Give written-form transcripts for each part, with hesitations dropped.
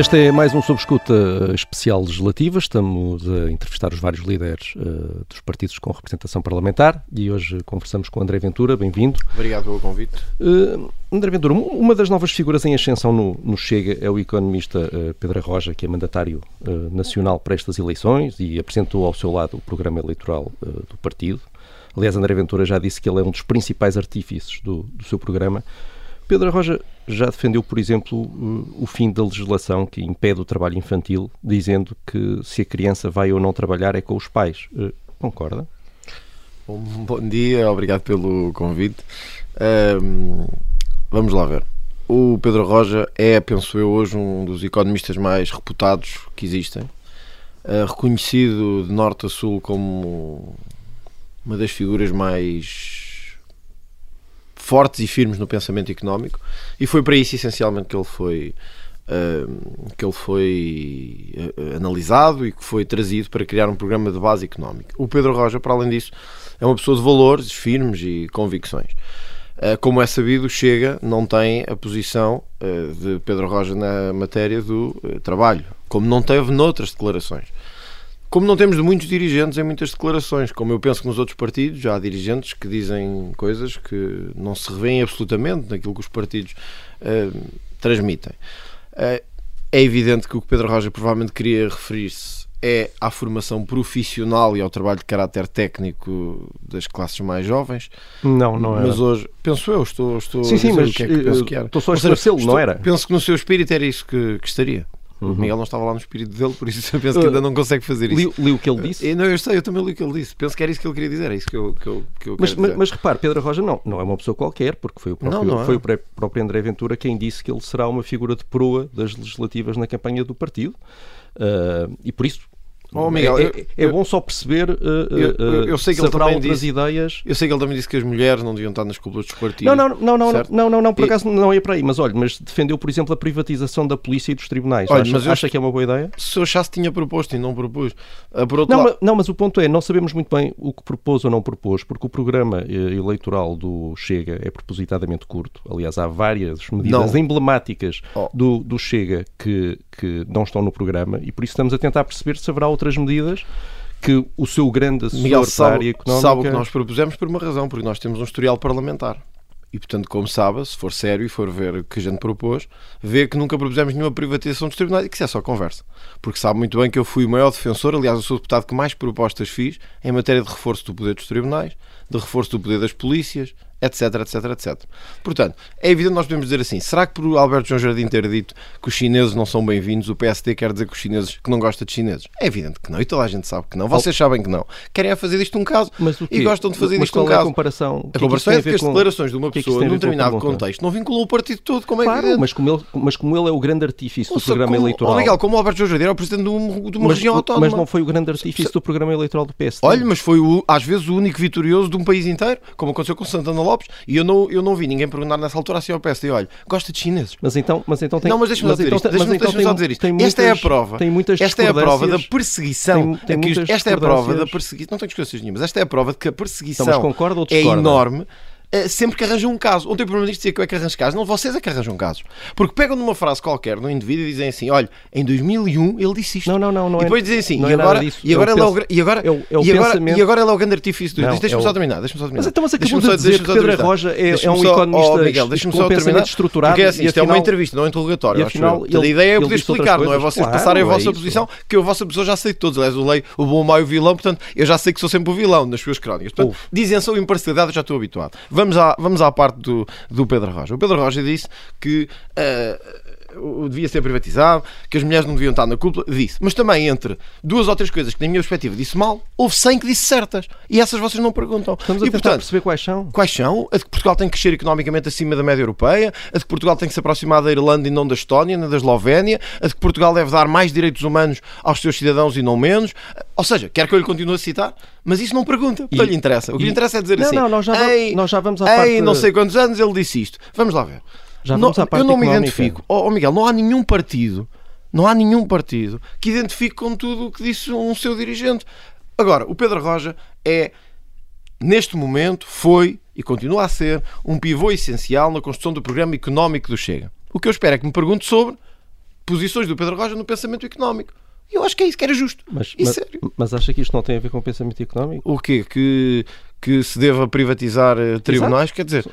Este é mais um Sob Escuta especial legislativa. Estamos a entrevistar os vários líderes dos partidos com representação parlamentar e hoje conversamos com André Ventura. Bem-vindo. Obrigado pelo convite. André Ventura, uma das novas figuras em ascensão no Chega é o economista Pedro Rocha, que é mandatário nacional para estas eleições e apresentou ao seu lado o programa eleitoral do partido. Aliás, André Ventura já disse que ele é um dos principais artífices do seu programa. Pedro Rocha já defendeu, por exemplo, o fim da legislação que impede o trabalho infantil, dizendo que se a criança vai ou não trabalhar é com os pais. Concorda? Bom dia, obrigado pelo convite. Vamos lá ver. O Pedro Rocha é, penso eu, hoje um dos economistas mais reputados que existem, reconhecido de norte a sul como uma das figuras mais fortes e firmes no pensamento económico, e foi para isso essencialmente que ele foi analisado e que foi trazido para criar um programa de base económica. O Pedro Rocha, para além disso, é uma pessoa de valores firmes e convicções. Como é sabido, o Chega não tem a posição de Pedro Rocha na matéria do trabalho, como não teve noutras declarações. Como não temos de muitos dirigentes em muitas declarações, como eu penso que nos outros partidos já há dirigentes que dizem coisas que não se revêem absolutamente naquilo que os partidos transmitem. É evidente que o que Pedro Rocha provavelmente queria referir-se é à formação profissional e ao trabalho de caráter técnico das classes mais jovens. Não era. Mas hoje, penso eu, estou sim, a dizer mas o que é que penso que era. Estou só a esclarecê-lo, não era? Penso que no seu espírito era isso que estaria. Uhum. Miguel não estava lá no espírito dele, por isso eu penso que ainda não consegue fazer isso. Li o que ele disse? Não, eu sei, eu também li o que ele disse. Penso que era isso que ele queria dizer, é isso que eu quero dizer. Mas repare, Pedro Rocha não é uma pessoa qualquer, porque foi o próprio André Ventura quem disse que ele será uma figura de proa das legislativas na campanha do partido. E por isso Miguel, é bom só perceber ideias. Eu sei que ele também disse que as mulheres não deviam estar nas cúpulas dos partidos. Não, por acaso não é para aí, mas defendeu, por exemplo, a privatização da polícia e dos tribunais. Olha, acha que é uma boa ideia? Se eu achasse, tinha proposto e não propus. Mas o ponto é, não sabemos muito bem o que propôs ou não propôs, porque o programa eleitoral do Chega é propositadamente curto. Aliás, há várias medidas emblemáticas do Chega que não estão no programa e por isso estamos a tentar perceber se haverá outras medidas que o seu grande assessor da área económica... sabe o que nós propusemos por uma razão, porque nós temos um historial parlamentar. E, portanto, como sabe, se for sério e for ver o que a gente propôs, vê que nunca propusemos nenhuma privatização dos tribunais e que isso é só conversa. Porque sabe muito bem que eu fui o maior defensor, aliás, eu sou o deputado que mais propostas fiz em matéria de reforço do poder dos tribunais, de reforço do poder das polícias, etc. Portanto, é evidente que nós podemos dizer assim, será que por Alberto João Jardim ter dito que os chineses não são bem-vindos, o PSD quer dizer que os chineses, que não gosta de chineses? É evidente que não, e toda a gente sabe que não, vocês sabem que não. Querem fazer disto um caso e gostam de fazer disto um caso. A comparação é de que as declarações de uma pessoa num determinado contexto não vinculam o partido todo, como é que é? Mas como ele é o grande artífice do programa eleitoral. Legal, como o Alberto João Jardim era o presidente de uma região autónoma. Mas não foi o grande artífice do programa eleitoral do PSD. Olha, mas foi às vezes o único vitorioso de um país inteiro, como aconteceu com Santana Lopes, e eu não vi ninguém perguntar nessa altura assim ao PSD, olha, gosta de chineses. Mas então tem... Não, mas deixa-me só dizer isto. Esta é a prova da perseguição. Não tenho discussões nenhumas. Esta é a prova de que a perseguição é enorme sempre que arranjam um caso. Ontem o Primeiro-Ministro dizia que eu é que arranjo casos. Não, vocês é que arranjam casos. Porque pegam numa frase qualquer num indivíduo e dizem assim, olha, em 2001 ele disse isto. Não. E depois dizem assim, e agora ele é o grande artifício dos... Deixa-me só terminar. Mas então você acabou de dizer que Pedro Rocha é um economista com um pensamento estruturado. Porque assim, isto é uma entrevista, não é um interrogatório. A ideia é eu poder explicar, não é vocês passarem a vossa posição, que a vossa pessoa já sei de todos. Aliás, eu leio o bom, o mau e o vilão, portanto, eu já sei que sou sempre o vilão nas suas crónicas. Portanto, dizem-se a imparcialidade, eu já estou habituado. Vamos à parte do Pedro Rocha. O Pedro Rocha disse que devia ser privatizado, que as mulheres não deviam estar na cúpula, disse. Mas também entre duas ou três coisas que, na minha perspectiva, disse mal, houve 100 que disse certas. E essas vocês não perguntam. Estamos a tentar perceber quais são. Quais são? A de que Portugal tem que crescer economicamente acima da média europeia, a de que Portugal tem que se aproximar da Irlanda e não da Estónia, nem da Eslovénia, a de que Portugal deve dar mais direitos humanos aos seus cidadãos e não menos. Ou seja, quer que eu lhe continue a citar, mas isso não pergunta, porque lhe interessa. O que lhe interessa é dizer assim... Não sei quantos anos ele disse isto. Vamos lá ver. Eu não me identifico. Miguel, não há nenhum partido que identifique com tudo o que disse um seu dirigente. Agora, o Pedro Rocha é, neste momento, foi e continua a ser um pivô essencial na construção do programa económico do Chega. O que eu espero é que me pergunte sobre posições do Pedro Rocha no pensamento económico. Eu acho que é isso que era justo. Mas acha que isto não tem a ver com o pensamento económico? O quê? Que se deva privatizar tribunais? Exato. Quer dizer,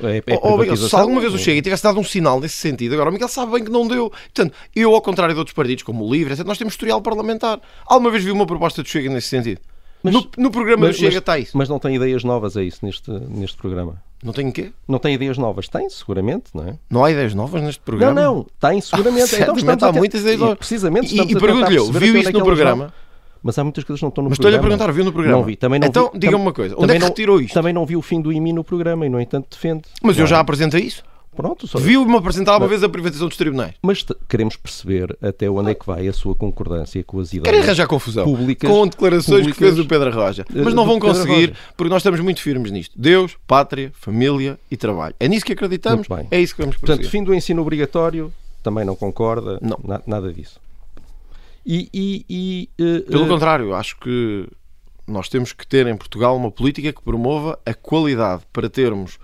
se alguma vez o Chega tivesse dado um sinal nesse sentido, agora o Miguel sabe bem que não deu. Portanto, eu, ao contrário de outros partidos, como o LIVRE, nós temos historial parlamentar. Alguma vez vi uma proposta do Chega nesse sentido? No programa do Chega está isso. Mas não tem ideias novas, é isso, neste programa? Não tem o quê? Não tem ideias novas. Tem, seguramente, não é? Não há ideias novas neste programa? Não. Tem, seguramente. Então, há muitas ideias novas. Precisamente. E pergunto-lhe, viu isso no programa? Mas há muitas coisas que não estão no programa. Mas estou-lhe a perguntar, viu no programa? Não vi. Também não vi. Então, diga-me uma coisa. Onde é que retirou isto? Também não vi o fim do IMI no programa e, no entanto, defende. Mas eu já apresentei isso. Pronto. Viu-me apresentar uma vez a privatização dos tribunais. Mas queremos perceber até onde é que vai a sua concordância com as ideias públicas. Querem arranjar confusão com declarações que fez o Pedro Rocha. Mas não vão conseguir, porque nós estamos muito firmes nisto. Deus, pátria, família e trabalho. É nisso que acreditamos, é isso que vamos perseguir. Portanto, fim do ensino obrigatório, também não concorda, não. Nada disso. Pelo contrário, acho que nós temos que ter em Portugal uma política que promova a qualidade para termos...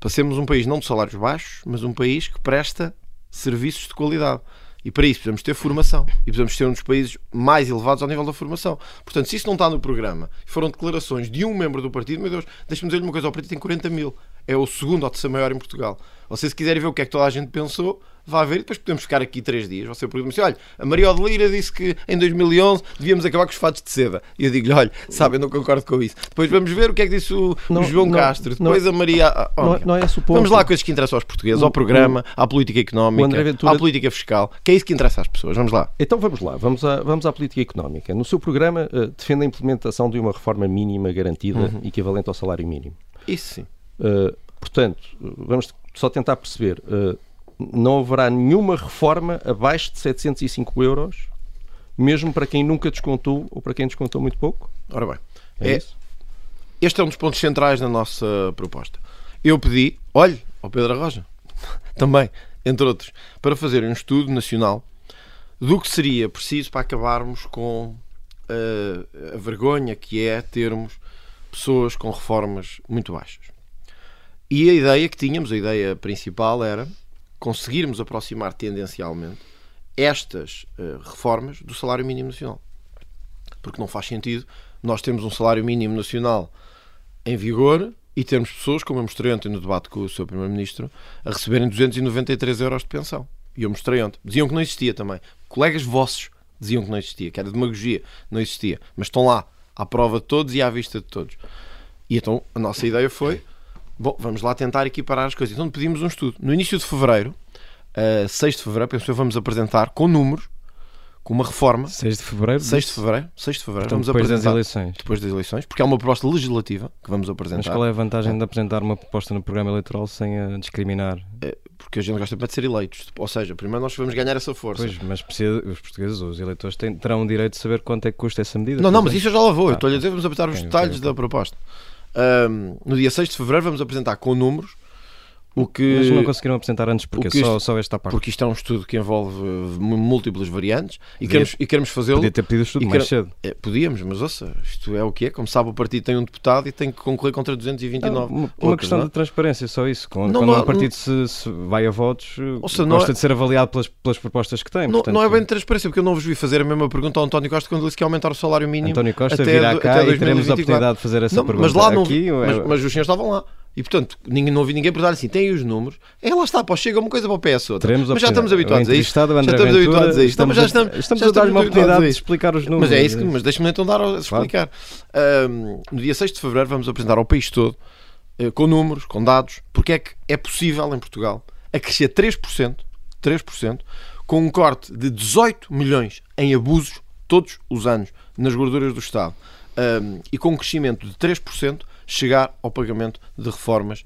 Passemos um país não de salários baixos, mas um país que presta serviços de qualidade. E para isso precisamos ter formação. E precisamos ter um dos países mais elevados ao nível da formação. Portanto, se isso não está no programa, foram declarações de um membro do partido, meu Deus, deixa-me dizer-lhe uma coisa, o partido tem 40 mil. É o segundo ou terceiro maior em Portugal. Vocês, se quiserem ver o que é que toda a gente pensou, vá ver e depois podemos ficar aqui 3 dias. Você pergunta-me assim, olha, a Maria Odelira disse que em 2011 devíamos acabar com os fatos de seda. E eu digo-lhe, olha, sabe, eu não concordo com isso. Depois vamos ver o que é que disse o João Castro. Depois a Maria... Não é suposto. Vamos lá a coisas que interessam aos portugueses, ao programa, à política económica, à política fiscal, que é isso que interessa às pessoas. Vamos lá. Então vamos lá, vamos à política económica. No seu programa defende a implementação de uma reforma mínima garantida equivalente ao salário mínimo. Isso sim. Portanto, vamos só tentar perceber, não haverá nenhuma reforma abaixo de 705€, mesmo para quem nunca descontou ou para quem descontou muito pouco? Ora bem, este é um dos pontos centrais da nossa proposta. Eu pedi, olhe, ao Pedro Rocha, também, entre outros, para fazer um estudo nacional do que seria preciso para acabarmos com a vergonha que é termos pessoas com reformas muito baixas. E a ideia que tínhamos, a ideia principal, era conseguirmos aproximar tendencialmente estas reformas do salário mínimo nacional. Porque não faz sentido nós termos um salário mínimo nacional em vigor e termos pessoas, como eu mostrei ontem no debate com o Sr. Primeiro-Ministro, a receberem 293€ de pensão. E eu mostrei ontem. Diziam que não existia também. Colegas vossos diziam que não existia, que era demagogia, não existia. Mas estão lá, à prova de todos e à vista de todos. E então a nossa ideia foi... Bom, vamos lá tentar equiparar as coisas. Então pedimos um estudo. No início de fevereiro, 6 de fevereiro, penso eu, vamos apresentar com números, com uma reforma. 6 de fevereiro? 6 de fevereiro. Então, vamos apresentar depois das eleições, porque é uma proposta legislativa que vamos apresentar. Mas qual é a vantagem de apresentar uma proposta no programa eleitoral sem a discriminar? Porque a gente gosta de ser eleitos. Ou seja, primeiro nós vamos ganhar essa força. Pois, mas precisa, os portugueses, os eleitores, terão o direito de saber quanto é que custa essa medida. Não, mas isso eu já lá vou. Eu estou-lhe a dizer, vamos apresentar os detalhes da proposta. No dia 6 de fevereiro vamos apresentar com números o que... Mas não conseguiram apresentar antes porque só esta parte. Porque isto é um estudo que envolve múltiplas variantes e queremos fazê-lo... Podia ter pedido o estudo mais cedo. Podíamos, mas ouça, isto é o que é. Como sabe, o partido tem um deputado e tem que concorrer contra 229. Uma questão de transparência, só isso. Quando um partido se vai a votos, gosta de ser avaliado pelas propostas que tem. Não é bem de transparência, porque eu não vos vi fazer a mesma pergunta ao António Costa quando disse que ia aumentar o salário mínimo. António Costa virá cá e teremos a oportunidade de fazer essa pergunta aqui. Mas os senhores estavam lá. E, portanto, não ouvi ninguém perguntar assim, tem os números, lá está, pô, chega uma coisa para o PS outra. Mas já estamos habituados a isto. Estamos a dar uma oportunidade de explicar os números. Mas é isso que... Mas deixa-me então dar a explicar. No dia 6 de fevereiro vamos apresentar ao país todo, com números, com dados, porque é que é possível em Portugal a crescer 3%, com um corte de 18 milhões em abusos todos os anos nas gorduras do Estado e com um crescimento de 3%, chegar ao pagamento de reformas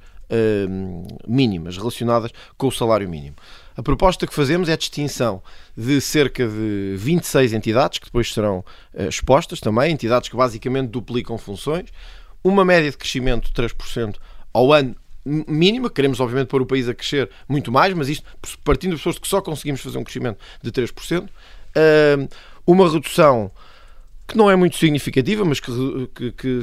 mínimas relacionadas com o salário mínimo. A proposta que fazemos é a distinção de cerca de 26 entidades, que depois serão expostas também, entidades que basicamente duplicam funções, uma média de crescimento de 3% ao ano mínima, queremos obviamente pôr o país a crescer muito mais, mas isto partindo de pessoas que só conseguimos fazer um crescimento de 3%, uma redução que não é muito significativa, mas que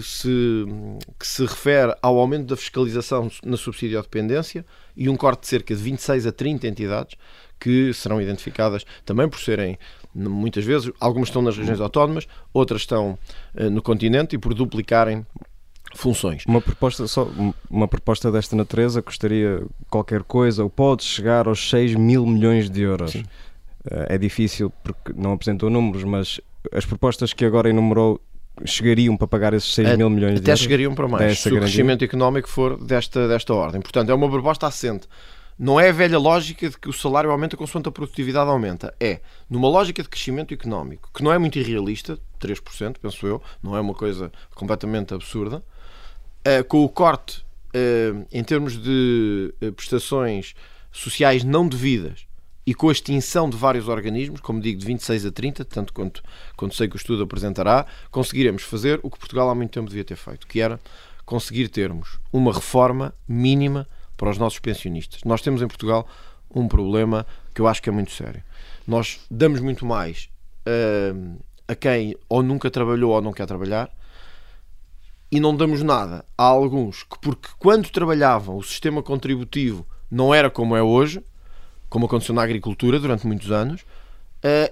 se refere ao aumento da fiscalização na subsidiodependência e um corte de cerca de 26 a 30 entidades que serão identificadas também por serem, muitas vezes, algumas estão nas regiões autónomas, outras estão no continente, e por duplicarem funções. Uma proposta desta natureza custaria qualquer coisa, ou pode chegar aos 6 mil milhões de euros. Sim. É difícil porque não apresentou números, mas as propostas que agora enumerou chegariam para pagar esses 6 mil milhões de euros? Até chegariam para mais, se o crescimento económico for desta ordem. Portanto, é uma proposta assente. Não é a velha lógica de que o salário aumenta consoante a produtividade aumenta. É, numa lógica de crescimento económico, que não é muito irrealista, 3%, penso eu, não é uma coisa completamente absurda, com o corte em termos de prestações sociais não devidas e com a extinção de vários organismos, como digo, de 26 a 30, tanto quanto sei que o estudo apresentará, conseguiremos fazer o que Portugal há muito tempo devia ter feito, que era conseguir termos uma reforma mínima para os nossos pensionistas. Nós temos em Portugal um problema que eu acho que é muito sério. Nós damos muito mais a quem ou nunca trabalhou ou não quer trabalhar, e não damos nada a alguns que, porque quando trabalhavam o sistema contributivo não era como é hoje, como aconteceu na agricultura durante muitos anos,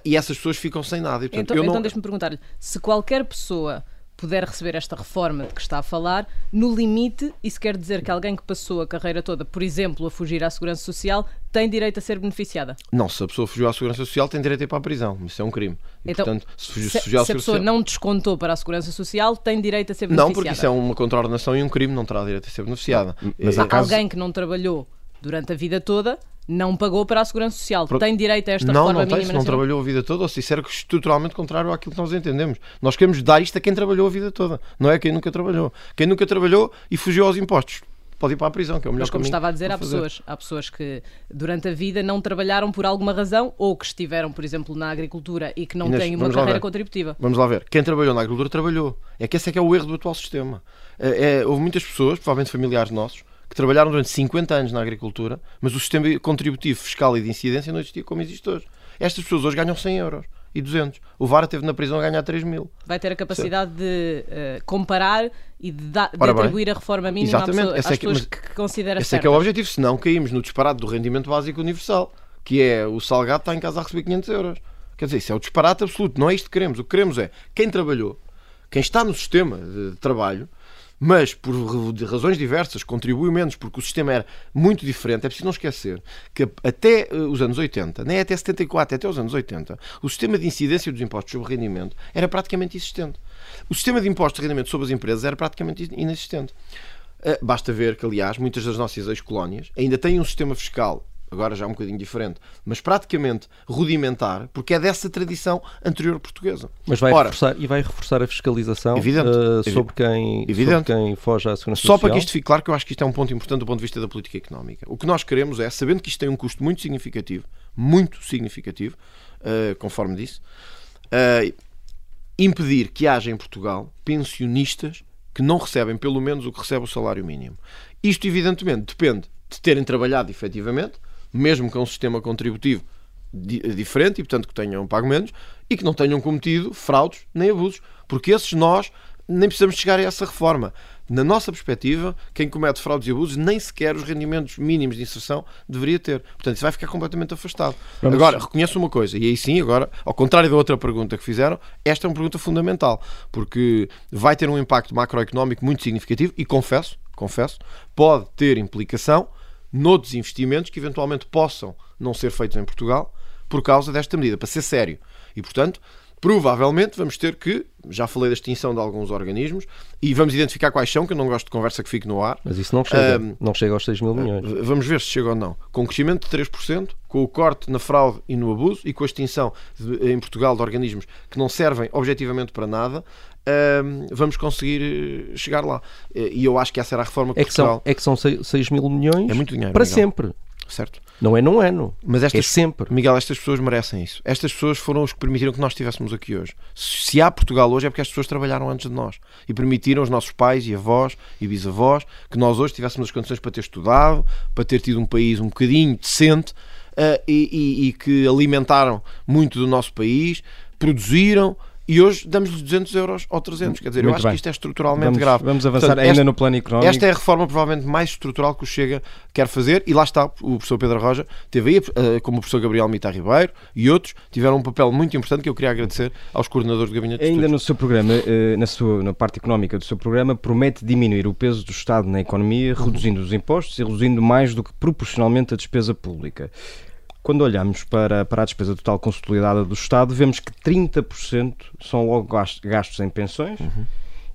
e essas pessoas ficam sem nada. E, portanto, então deixa-me perguntar-lhe, se qualquer pessoa puder receber esta reforma de que está a falar, no limite, isso quer dizer que alguém que passou a carreira toda, por exemplo, a fugir à Segurança Social, tem direito a ser beneficiada? Não, se a pessoa fugiu à Segurança Social, tem direito a ir para a prisão. Isso é um crime. E, então, portanto, se a pessoa não descontou para a Segurança Social, tem direito a ser beneficiada? Não, porque isso é uma contraordenação e um crime, não terá direito a ser beneficiada. Mas alguém que não trabalhou durante a vida toda, não pagou para a Segurança Social, tem direito a esta reforma mínima nacional? Não trabalhou a vida toda, ou se isso era estruturalmente contrário àquilo que nós entendemos. Nós queremos dar isto a quem trabalhou a vida toda, não é a quem nunca trabalhou. Quem nunca trabalhou e fugiu aos impostos pode ir para a prisão, que é o melhor caminho. Mas como estava a dizer, há pessoas que durante a vida não trabalharam por alguma razão, ou que estiveram, por exemplo, na agricultura e que não têm uma carreira contributiva. Vamos lá ver. Quem trabalhou na agricultura, trabalhou. É que esse é que é o erro do atual sistema. Houve muitas pessoas, provavelmente familiares nossos, que trabalharam durante 50 anos na agricultura, mas o sistema contributivo, fiscal e de incidência não existia como existe hoje. Estas pessoas hoje ganham 100 euros e 200. O VAR teve na prisão a ganhar 3 mil. Vai ter a capacidade de comparar e de atribuir a reforma mínima às pessoas que considera certas. Esse é que é o objetivo, senão caímos no disparate do rendimento básico universal, que é o salgado está em casa a receber 500 euros. Quer dizer, isso é o disparate absoluto, não é isto que queremos. O que queremos é quem trabalhou, quem está no sistema de trabalho, mas por razões diversas contribuiu menos porque o sistema era muito diferente. É preciso não esquecer que até os anos 80, nem até 74, até os anos 80, o sistema de incidência dos impostos sobre rendimento era praticamente existente. O sistema de impostos de rendimento sobre as empresas era praticamente inexistente. Basta ver que, aliás, muitas das nossas ex-colónias ainda têm um sistema fiscal, agora já um bocadinho diferente, mas praticamente rudimentar, porque é dessa tradição anterior portuguesa. Mas vai reforçar a fiscalização sobre quem foge à Segurança Social? Só para que isto fique claro, que eu acho que isto é um ponto importante do ponto de vista da política económica. O que nós queremos é, sabendo que isto tem um custo muito significativo, conforme disse, impedir que haja em Portugal pensionistas que não recebem pelo menos o que recebe o salário mínimo. Isto, evidentemente, depende de terem trabalhado efetivamente, mesmo com um sistema contributivo diferente, e portanto que tenham pago menos, e que não tenham cometido fraudes nem abusos, porque esses nós nem precisamos chegar a essa reforma. Na nossa perspectiva, quem comete fraudes e abusos nem sequer os rendimentos mínimos de inserção deveria ter. Portanto, isso vai ficar completamente afastado. Agora, reconheço uma coisa, e aí sim, agora, ao contrário da outra pergunta que fizeram, esta é uma pergunta fundamental, porque vai ter um impacto macroeconómico muito significativo e, confesso, pode ter implicação noutros investimentos que eventualmente possam não ser feitos em Portugal por causa desta medida, para ser sério. E, portanto, provavelmente vamos ter que, já falei da extinção de alguns organismos, e vamos identificar quais são, que eu não gosto de conversa que fique no ar. Mas isso não chega aos 6 mil milhões. Vamos ver se chega ou não. Com o crescimento de 3%, com o corte na fraude e no abuso, e com a extinção em Portugal de organismos que não servem objetivamente para nada, vamos conseguir chegar lá. E eu acho que essa era a reforma que Portugal... É que são 6 mil milhões é muito dinheiro, para Miguel. Sempre. Certo. Não é num ano, mas é sempre. Miguel, estas pessoas merecem isso. Estas pessoas foram os que permitiram que nós estivéssemos aqui hoje. Se há Portugal hoje é porque as pessoas trabalharam antes de nós e permitiram aos nossos pais e avós e bisavós que nós hoje tivéssemos as condições para ter estudado, para ter tido um país um bocadinho decente e que alimentaram muito do nosso país, produziram, E hoje damos-lhe 200 euros ou 300. Quer dizer, eu acho que isto é estruturalmente grave. Vamos avançar. Portanto, ainda no plano económico. Esta é a reforma provavelmente mais estrutural que o Chega quer fazer, e lá está, o professor Pedro Rocha teve aí, como o professor Gabriel Mita Ribeiro e outros, tiveram um papel muito importante que eu queria agradecer aos coordenadores do gabinete de estudos. Ainda no seu programa, na parte económica do seu programa, promete diminuir o peso do Estado na economia, reduzindo os impostos e reduzindo mais do que proporcionalmente a despesa pública. Quando olhamos para a despesa total consolidada do Estado, vemos que 30% são logo gastos em pensões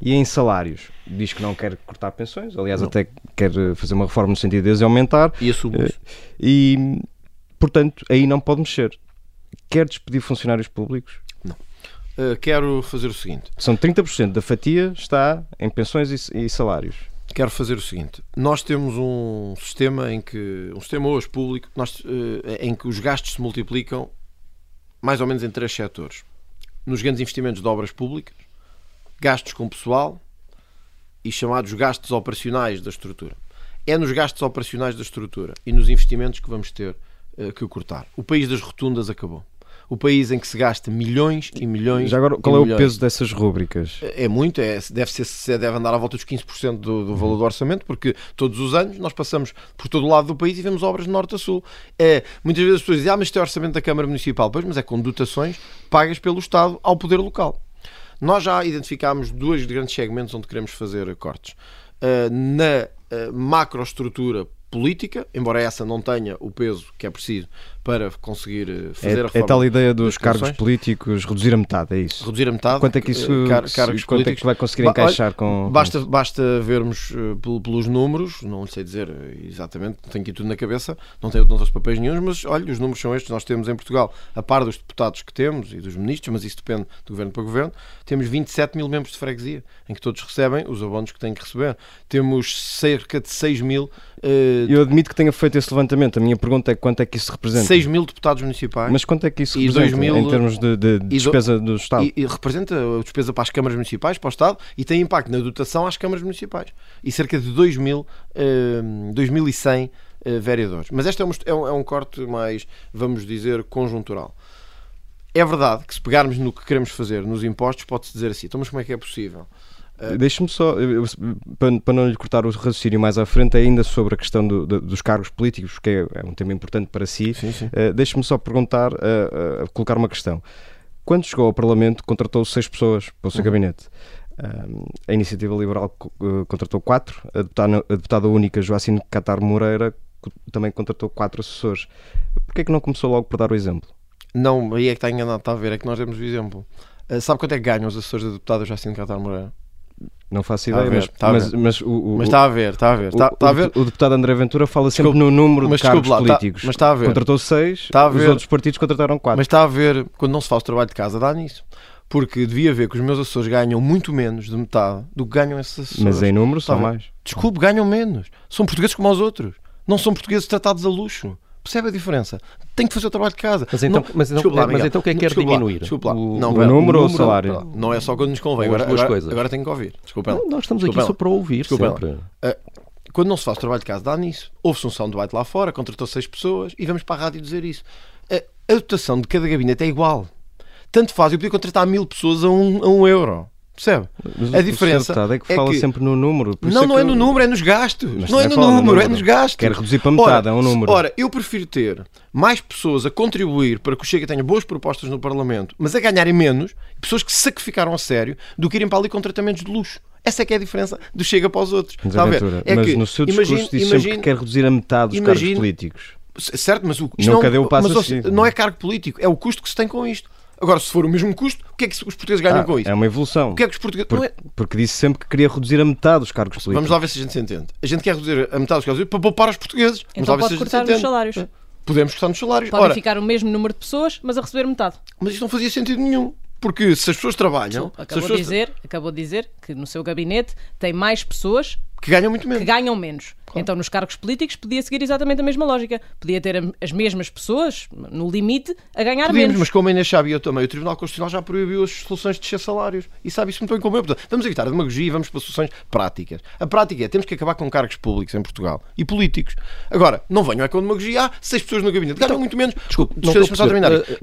e em salários. Diz que não quer cortar pensões, aliás, não. Até quer fazer uma reforma no sentido de as aumentar. E assume isso. E, portanto, aí não pode mexer. Quer despedir funcionários públicos? Não. Quero fazer o seguinte. São 30% da fatia está em pensões e salários. Quero fazer o seguinte, nós temos um sistema hoje público, em que os gastos se multiplicam mais ou menos em três setores: nos grandes investimentos de obras públicas, gastos com pessoal e chamados gastos operacionais da estrutura. É nos gastos operacionais da estrutura e nos investimentos que vamos ter que cortar. O país das rotundas acabou. O país em que se gasta milhões e milhões. Já agora, qual é o peso dessas rubricas? É muito, deve andar à volta dos 15% do valor do orçamento, porque todos os anos nós passamos por todo o lado do país e vemos obras de norte a sul. Muitas vezes as pessoas dizem, mas isto é orçamento da Câmara Municipal. Pois, mas é com dotações pagas pelo Estado ao poder local. Nós já identificámos dois grandes segmentos onde queremos fazer cortes. Na macroestrutura política, embora essa não tenha o peso que é preciso para conseguir fazer a reforma. É tal ideia dos cargos políticos, reduzir a metade, é isso? Reduzir a metade. Quanto é que isso quanto é que vai conseguir encaixar com... Basta vermos pelos números, não sei dizer exatamente, tenho aqui tudo na cabeça, não tenho papéis nenhum, mas olha, os números são estes. Nós temos em Portugal, a par dos deputados que temos e dos ministros, mas isso depende de governo para governo, temos 27 mil membros de freguesia, em que todos recebem os abonos que têm que receber. Temos cerca de 6 mil... Eu admito que tenha feito esse levantamento. A minha pergunta é quanto é que isso representa. 6 mil deputados municipais. Mas quanto é que isso representa em termos de despesa do Estado? E representa a despesa para as câmaras municipais, para o Estado, e tem impacto na dotação às câmaras municipais. E cerca de 2.100 vereadores. Mas este é um corte mais, vamos dizer, conjuntural. É verdade que se pegarmos no que queremos fazer nos impostos, pode-se dizer assim, então, mas como é que é possível? Deixe-me só, para não lhe cortar o raciocínio mais à frente, ainda sobre a questão dos cargos políticos, que é um tema importante para si, deixe-me só perguntar, colocar uma questão. Quando chegou ao Parlamento, contratou 6 pessoas para o seu gabinete. A Iniciativa Liberal contratou 4, a deputada única Joacine Katar Moreira também contratou 4 assessores. Porquê é que não começou logo por dar o exemplo? Não, aí é que está enganado, está a ver, é que nós demos o exemplo. Sabe quanto é que ganham os assessores da deputada Joacine Katar Moreira? Não faço ideia, mas está a ver, está a ver. O deputado André Ventura fala sempre no número de cargos políticos. Mas está a ver. Contratou 6, os outros partidos contrataram 4. Mas está a ver, quando não se faz o trabalho de casa, dá nisso. Porque devia ver que os meus assessores ganham muito menos de metade do que ganham esses assessores. Mas em número são mais. Desculpe, ganham menos. São portugueses como os outros. Não são portugueses tratados a luxo. Percebe a diferença? Tem que fazer o trabalho de casa. Mas então o que é que quer diminuir? O número ou o salário? Não é só quando nos convém. Agora tenho que ouvir. Não, nós estamos aqui só para ouvir sempre. Quando não se faz o trabalho de casa, dá nisso. Houve-se um soundbite lá fora, contratou 6 pessoas e vamos para a rádio dizer isso. A dotação de cada gabinete é igual. Tanto faz, eu podia contratar 1000 pessoas a 1 euro. Percebe? Mas a diferença é que fala sempre no número. Não é no número, é nos gastos. Não é no número, é nos gastos. Quero reduzir para metade, é um número. Ora, eu prefiro ter mais pessoas a contribuir para que o Chega tenha boas propostas no Parlamento, mas a ganharem menos, pessoas que se sacrificaram a sério, do que irem para ali com tratamentos de luxo. Essa é que é a diferença do Chega para os outros. Está a ver? Mas no seu discurso diz sempre que quer reduzir a metade dos cargos políticos. Certo, mas não é cargo político, é o custo que se tem com isto. Agora, se for o mesmo custo, o que é que os portugueses ganham com isso? É uma evolução. O que é que os portugueses... Porque disse sempre que queria reduzir a metade dos cargos políticos. Vamos lá ver se a gente se entende. A gente quer reduzir a metade dos cargos políticos para poupar aos portugueses. Então pode cortar os salários. Podemos cortar nos salários. Podem ficar o mesmo número de pessoas, mas a receber metade. Mas isto não fazia sentido nenhum. Porque se as pessoas trabalham... Acabou de dizer que no seu gabinete tem mais pessoas... Que ganham muito menos. Claro. Então, nos cargos políticos podia seguir exatamente a mesma lógica. Podia ter as mesmas pessoas, no limite, a ganhar menos. Mas como ainda sabe, eu também, o Tribunal Constitucional já proibiu as soluções de descer salários. E sabe isso muito bem como eu. Portanto, vamos evitar a demagogia e vamos para soluções práticas. A prática é, temos que acabar com cargos públicos em Portugal. E políticos. Agora, não venham é com demagogia. Há 6 pessoas no gabinete. Ganham muito menos. Desculpe,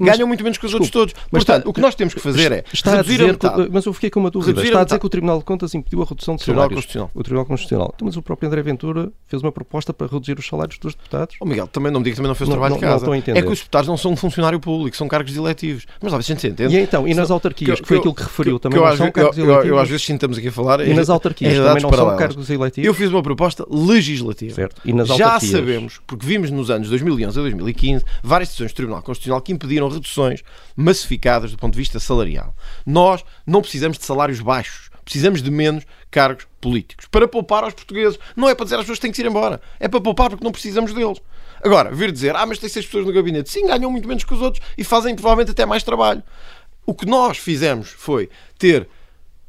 ganham muito menos que os outros todos. Portanto, o que nós temos que fazer é reduzir a metade. Mas eu fiquei com uma dúvida. Está a dizer que o Tribunal de Contas impediu a redução de salários. O Tribunal Constitucional. Mas o próprio André Ventura fez uma proposta para reduzir os salários dos deputados. Oh, Miguel, também não me diga que também não fez o trabalho de casa. É que os deputados não são um funcionário público, são cargos eletivos. Mas lá a gente se entende. E então, e nas autarquias, que foi aquilo que referiu, também não são cargos eletivos. Eu às vezes sintamos aqui a falar. E nas autarquias também não são cargos eletivos. Eu fiz uma proposta legislativa. Certo. E nas autarquias? Já sabemos, porque vimos nos anos 2011 a 2015 várias decisões do Tribunal Constitucional que impediram reduções massificadas do ponto de vista salarial. Nós não precisamos de salários baixos. Precisamos de menos cargos políticos. Para poupar aos portugueses. Não é para dizer às pessoas que têm que ir embora. É para poupar porque não precisamos deles. Agora, vir dizer, mas tem 6 pessoas no gabinete. Sim, ganham muito menos que os outros e fazem provavelmente até mais trabalho. O que nós fizemos foi ter,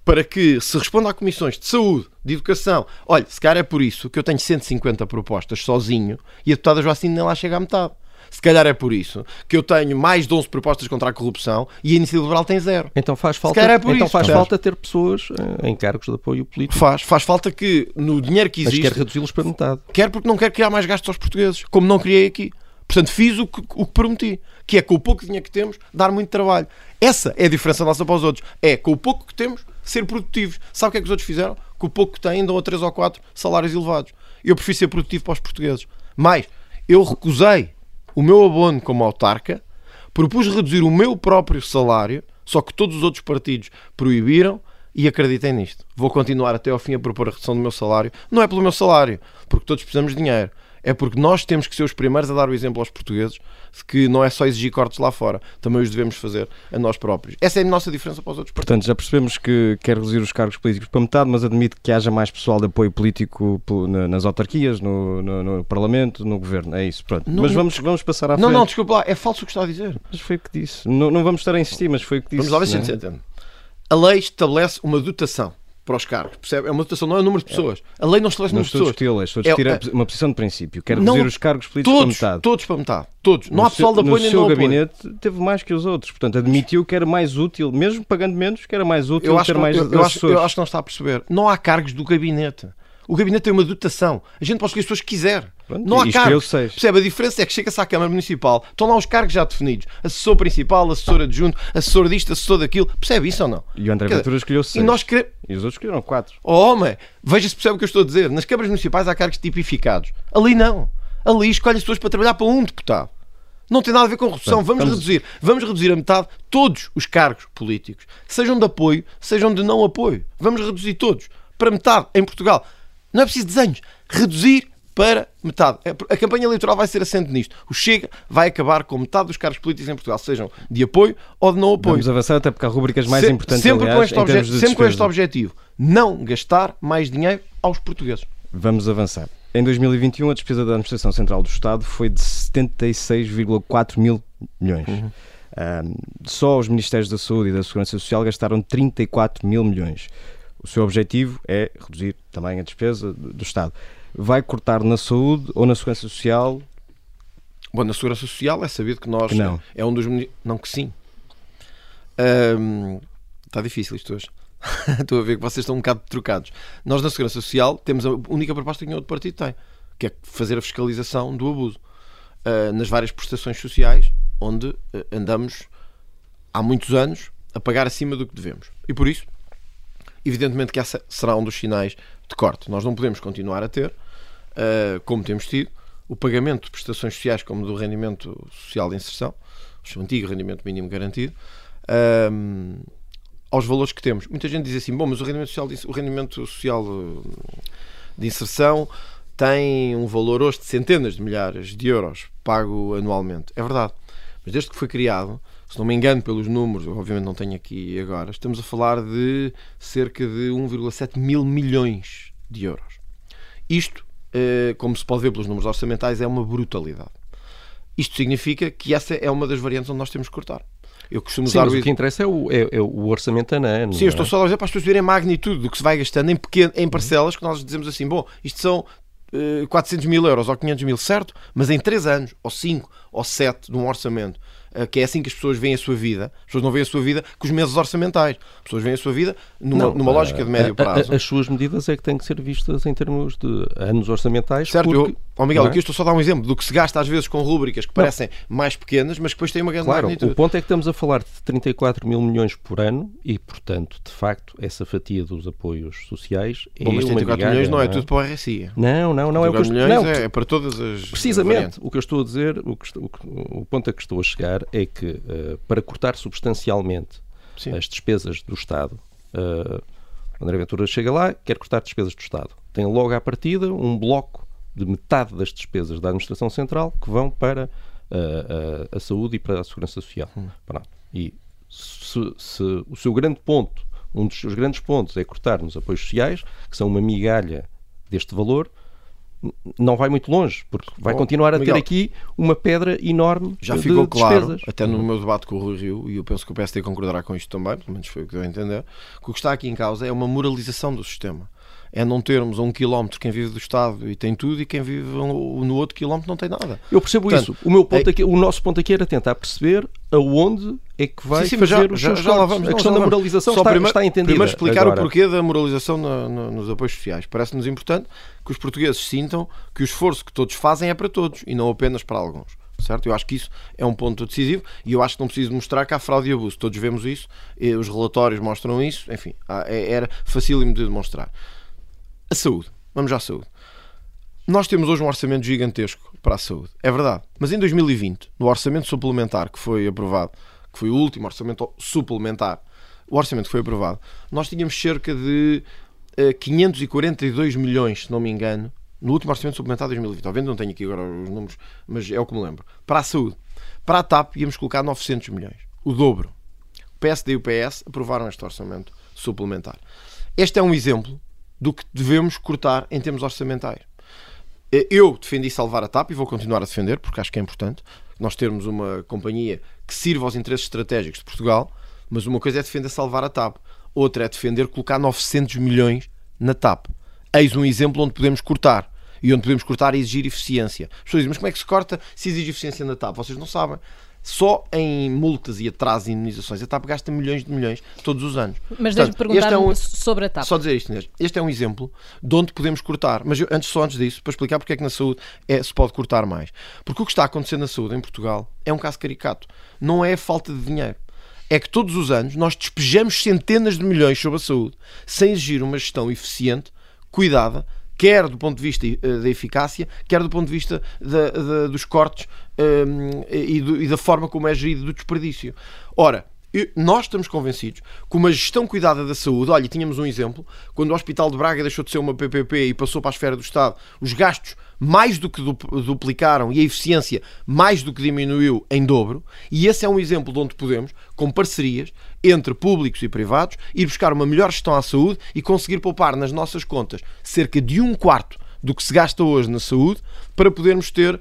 para que se responda a comissões de saúde, de educação. Olha, se calhar é por isso que eu tenho 150 propostas sozinho e a deputada Joacine nem lá chega à metade. Se calhar é por isso que eu tenho mais de 11 propostas contra a corrupção e a Iniciativa Liberal tem 0. Então faz falta, ter pessoas em cargos de apoio político. Faz falta que no dinheiro que existe... Mas quer reduzi-los para metade. Quer porque não quer criar mais gastos aos portugueses, como não criei aqui. Portanto, fiz o que prometi, que é com o pouco dinheiro que temos, dar muito trabalho. Essa é a diferença nossa para os outros. É, com o pouco que temos, ser produtivos. Sabe o que é que os outros fizeram? Com o pouco que têm, dão a 3 ou 4 salários elevados. Eu prefiro ser produtivo para os portugueses. Mas eu recusei o meu abono como autarca, propus reduzir o meu próprio salário, só que todos os outros partidos proibiram, e acreditem nisto. Vou continuar até ao fim a propor a redução do meu salário. Não é pelo meu salário, porque todos precisamos de dinheiro. É porque nós temos que ser os primeiros a dar o exemplo aos portugueses de que não é só exigir cortes lá fora, também os devemos fazer a nós próprios. Essa é a nossa diferença para os outros partidos. Portanto, já percebemos que quer reduzir os cargos políticos para metade, mas admite que haja mais pessoal de apoio político nas autarquias, no Parlamento, no Governo. É isso, pronto. Mas vamos passar à frente. Não, desculpa lá, é falso o que está a dizer. Mas foi o que disse. Não vamos estar a insistir, mas foi o que disse. Vamos lá ver se entende. A lei estabelece uma dotação para os cargos, percebe? É uma dotação, não é o número de pessoas. A lei não estabelece o número de pessoas. Estou a discutir uma posição de princípio. Quero dizer os cargos políticos para metade. Todos para metade. Todos. Não há pessoal de apoio nem não apoio. O seu gabinete teve mais que os outros. Portanto, admitiu que era mais útil, mesmo pagando menos, que era mais útil ter mais pessoas. Eu acho que não está a perceber. Não há cargos do gabinete. O gabinete tem uma dotação. A gente pode escolher as pessoas que quiser. Pronto, não há cargos. Percebe? A diferença é que chega-se à Câmara Municipal, estão lá os cargos já definidos. Assessor principal, assessor adjunto, assessor disto, assessor daquilo. Percebe isso ou não? E o André Ventura escolheu 6. E os outros escolheram 4. Oh, homem, veja se percebe o que eu estou a dizer. Nas Câmaras Municipais há cargos tipificados. Ali não. Ali escolhe as pessoas para trabalhar para um deputado. Não tem nada a ver com redução. Vamos reduzir a metade todos os cargos políticos. Sejam de apoio, sejam de não apoio. Vamos reduzir todos. Para metade, em Portugal. Não é preciso desenhos. Reduzir para metade. A campanha eleitoral vai ser assente nisto. O Chega vai acabar com metade dos cargos políticos em Portugal, sejam de apoio ou de não apoio. Vamos avançar até porque há rubricas mais importantes, aliás, em termos de despesa. Sempre com este objetivo. Não gastar mais dinheiro aos portugueses. Vamos avançar. Em 2021, a despesa da Administração Central do Estado foi de 76,4 mil milhões. Só os Ministérios da Saúde e da Segurança Social gastaram 34 mil milhões. O seu objetivo é reduzir também a despesa do Estado. Vai cortar na saúde ou na segurança social? Bom, na segurança social é sabido que nós... Não. É um dos... Não, que sim. Está difícil isto hoje. Estou a ver que vocês estão um bocado trocados. Nós na segurança social temos a única proposta que nenhum outro partido tem, que é fazer a fiscalização do abuso. Nas várias prestações sociais, onde andamos há muitos anos a pagar acima do que devemos. E por isso... Evidentemente que esse será um dos sinais de corte. Nós não podemos continuar a ter, como temos tido, o pagamento de prestações sociais como do rendimento social de inserção, o antigo rendimento mínimo garantido, aos valores que temos. Muita gente diz assim, bom, mas o rendimento social de inserção tem um valor hoje de centenas de milhares de euros pago anualmente. É verdade. Mas desde que foi criado, se não me engano pelos números, obviamente não tenho aqui agora, estamos a falar de cerca de 1,7 mil milhões de euros. Isto, como se pode ver pelos números orçamentais, é uma brutalidade. Isto significa que essa é uma das variantes onde nós temos que cortar. Eu costumo usar o que interessa é o orçamento ano a ano. Sim, eu estou só a dizer para as pessoas verem a magnitude do que se vai gastando em parcelas que nós dizemos assim, bom, isto são 400 mil euros ou 500 mil, certo? Mas em 3 anos, ou 5, ou 7 de um orçamento, que é assim que as pessoas veem a sua vida. As pessoas não veem a sua vida com os meses orçamentais. As pessoas veem a sua vida numa lógica de médio prazo. As suas medidas é que têm que ser vistas em termos de anos orçamentais. Certo, porque... Miguel, aqui eu estou só a dar um exemplo do que se gasta às vezes com rubricas que parecem mais pequenas, mas que depois têm uma grande magnitude. O ponto é que estamos a falar de 34 mil milhões por ano e, portanto, de facto, essa fatia dos apoios sociais é mas 34 milhões não é tudo para o RSI. Não é o que eu estou a dizer. É para todas as... Precisamente, o que eu estou a dizer, o ponto a que estou a chegar é que para cortar substancialmente as despesas do Estado, André Ventura chega lá, quer cortar despesas do Estado. Tem logo à partida um bloco de metade das despesas da Administração Central que vão para a saúde e para a segurança social. Pronto. E se o seu grande ponto, um dos seus grandes pontos é cortarmos apoios sociais, que são uma migalha deste valor, não vai muito longe, porque vai continuar a ter aqui uma pedra enorme de despesas. Já ficou claro, até no meu debate com o Rui Rio, e eu penso que o PSD concordará com isto também, pelo menos foi o que eu entender, que o que está aqui em causa é uma moralização do sistema. É não termos a 1 quilómetro quem vive do Estado e tem tudo, e quem vive no outro quilómetro não tem nada. Eu percebo isso. O nosso ponto aqui era tentar perceber aonde é que vai fazer os seus cortes. A questão da moralização está entendida. Primeiro explicar agora o porquê da moralização nos apoios sociais. Parece-nos importante que os portugueses sintam que o esforço que todos fazem é para todos e não apenas para alguns. Certo? Eu acho que isso é um ponto decisivo e eu acho que não preciso mostrar que há fraude e abuso. Todos vemos isso, os relatórios mostram isso, enfim, era facílimo de demonstrar. A saúde. Vamos à saúde. Nós temos hoje um orçamento gigantesco para a saúde. É verdade. Mas em 2020, no orçamento suplementar que foi aprovado, que foi o último orçamento suplementar, o orçamento que foi aprovado, nós tínhamos cerca de 542 milhões, se não me engano, no último orçamento suplementar de 2020. Talvez não tenho aqui agora os números, mas é o que me lembro. Para a saúde. Para a TAP íamos colocar 900 milhões. O dobro. O PSD e o PS aprovaram este orçamento suplementar. Este é um exemplo do que devemos cortar em termos orçamentais. Eu defendi salvar a TAP e vou continuar a defender, porque acho que é importante nós termos uma companhia que sirva aos interesses estratégicos de Portugal, mas uma coisa é defender salvar a TAP, outra é defender colocar 900 milhões na TAP. Eis um exemplo onde podemos cortar, e onde podemos cortar e exigir eficiência. As pessoas dizem, mas como é que se corta se exige eficiência na TAP? Vocês não sabem. Só em multas e atrasos e indenizações a TAP gasta milhões de milhões todos os anos. Mas deixa-me perguntar sobre a TAP. Só dizer isto, Inês. Este é um exemplo de onde podemos cortar. Mas eu, antes disso, para explicar porque é que na saúde se pode cortar mais. Porque o que está acontecendo na saúde em Portugal é um caso caricato. Não é falta de dinheiro. É que todos os anos nós despejamos centenas de milhões sobre a saúde sem exigir uma gestão eficiente, cuidada, quer do ponto de vista da eficácia, quer do ponto de vista dos cortes e da forma como é gerido do desperdício. Ora, nós estamos convencidos que uma gestão cuidada da saúde, olha, tínhamos um exemplo, quando o Hospital de Braga deixou de ser uma PPP e passou para a esfera do Estado, os gastos mais do que duplicaram e a eficiência mais do que diminuiu em dobro, e esse é um exemplo de onde podemos, com parcerias entre públicos e privados, ir buscar uma melhor gestão à saúde e conseguir poupar nas nossas contas cerca de 1/4 do que se gasta hoje na saúde para podermos ter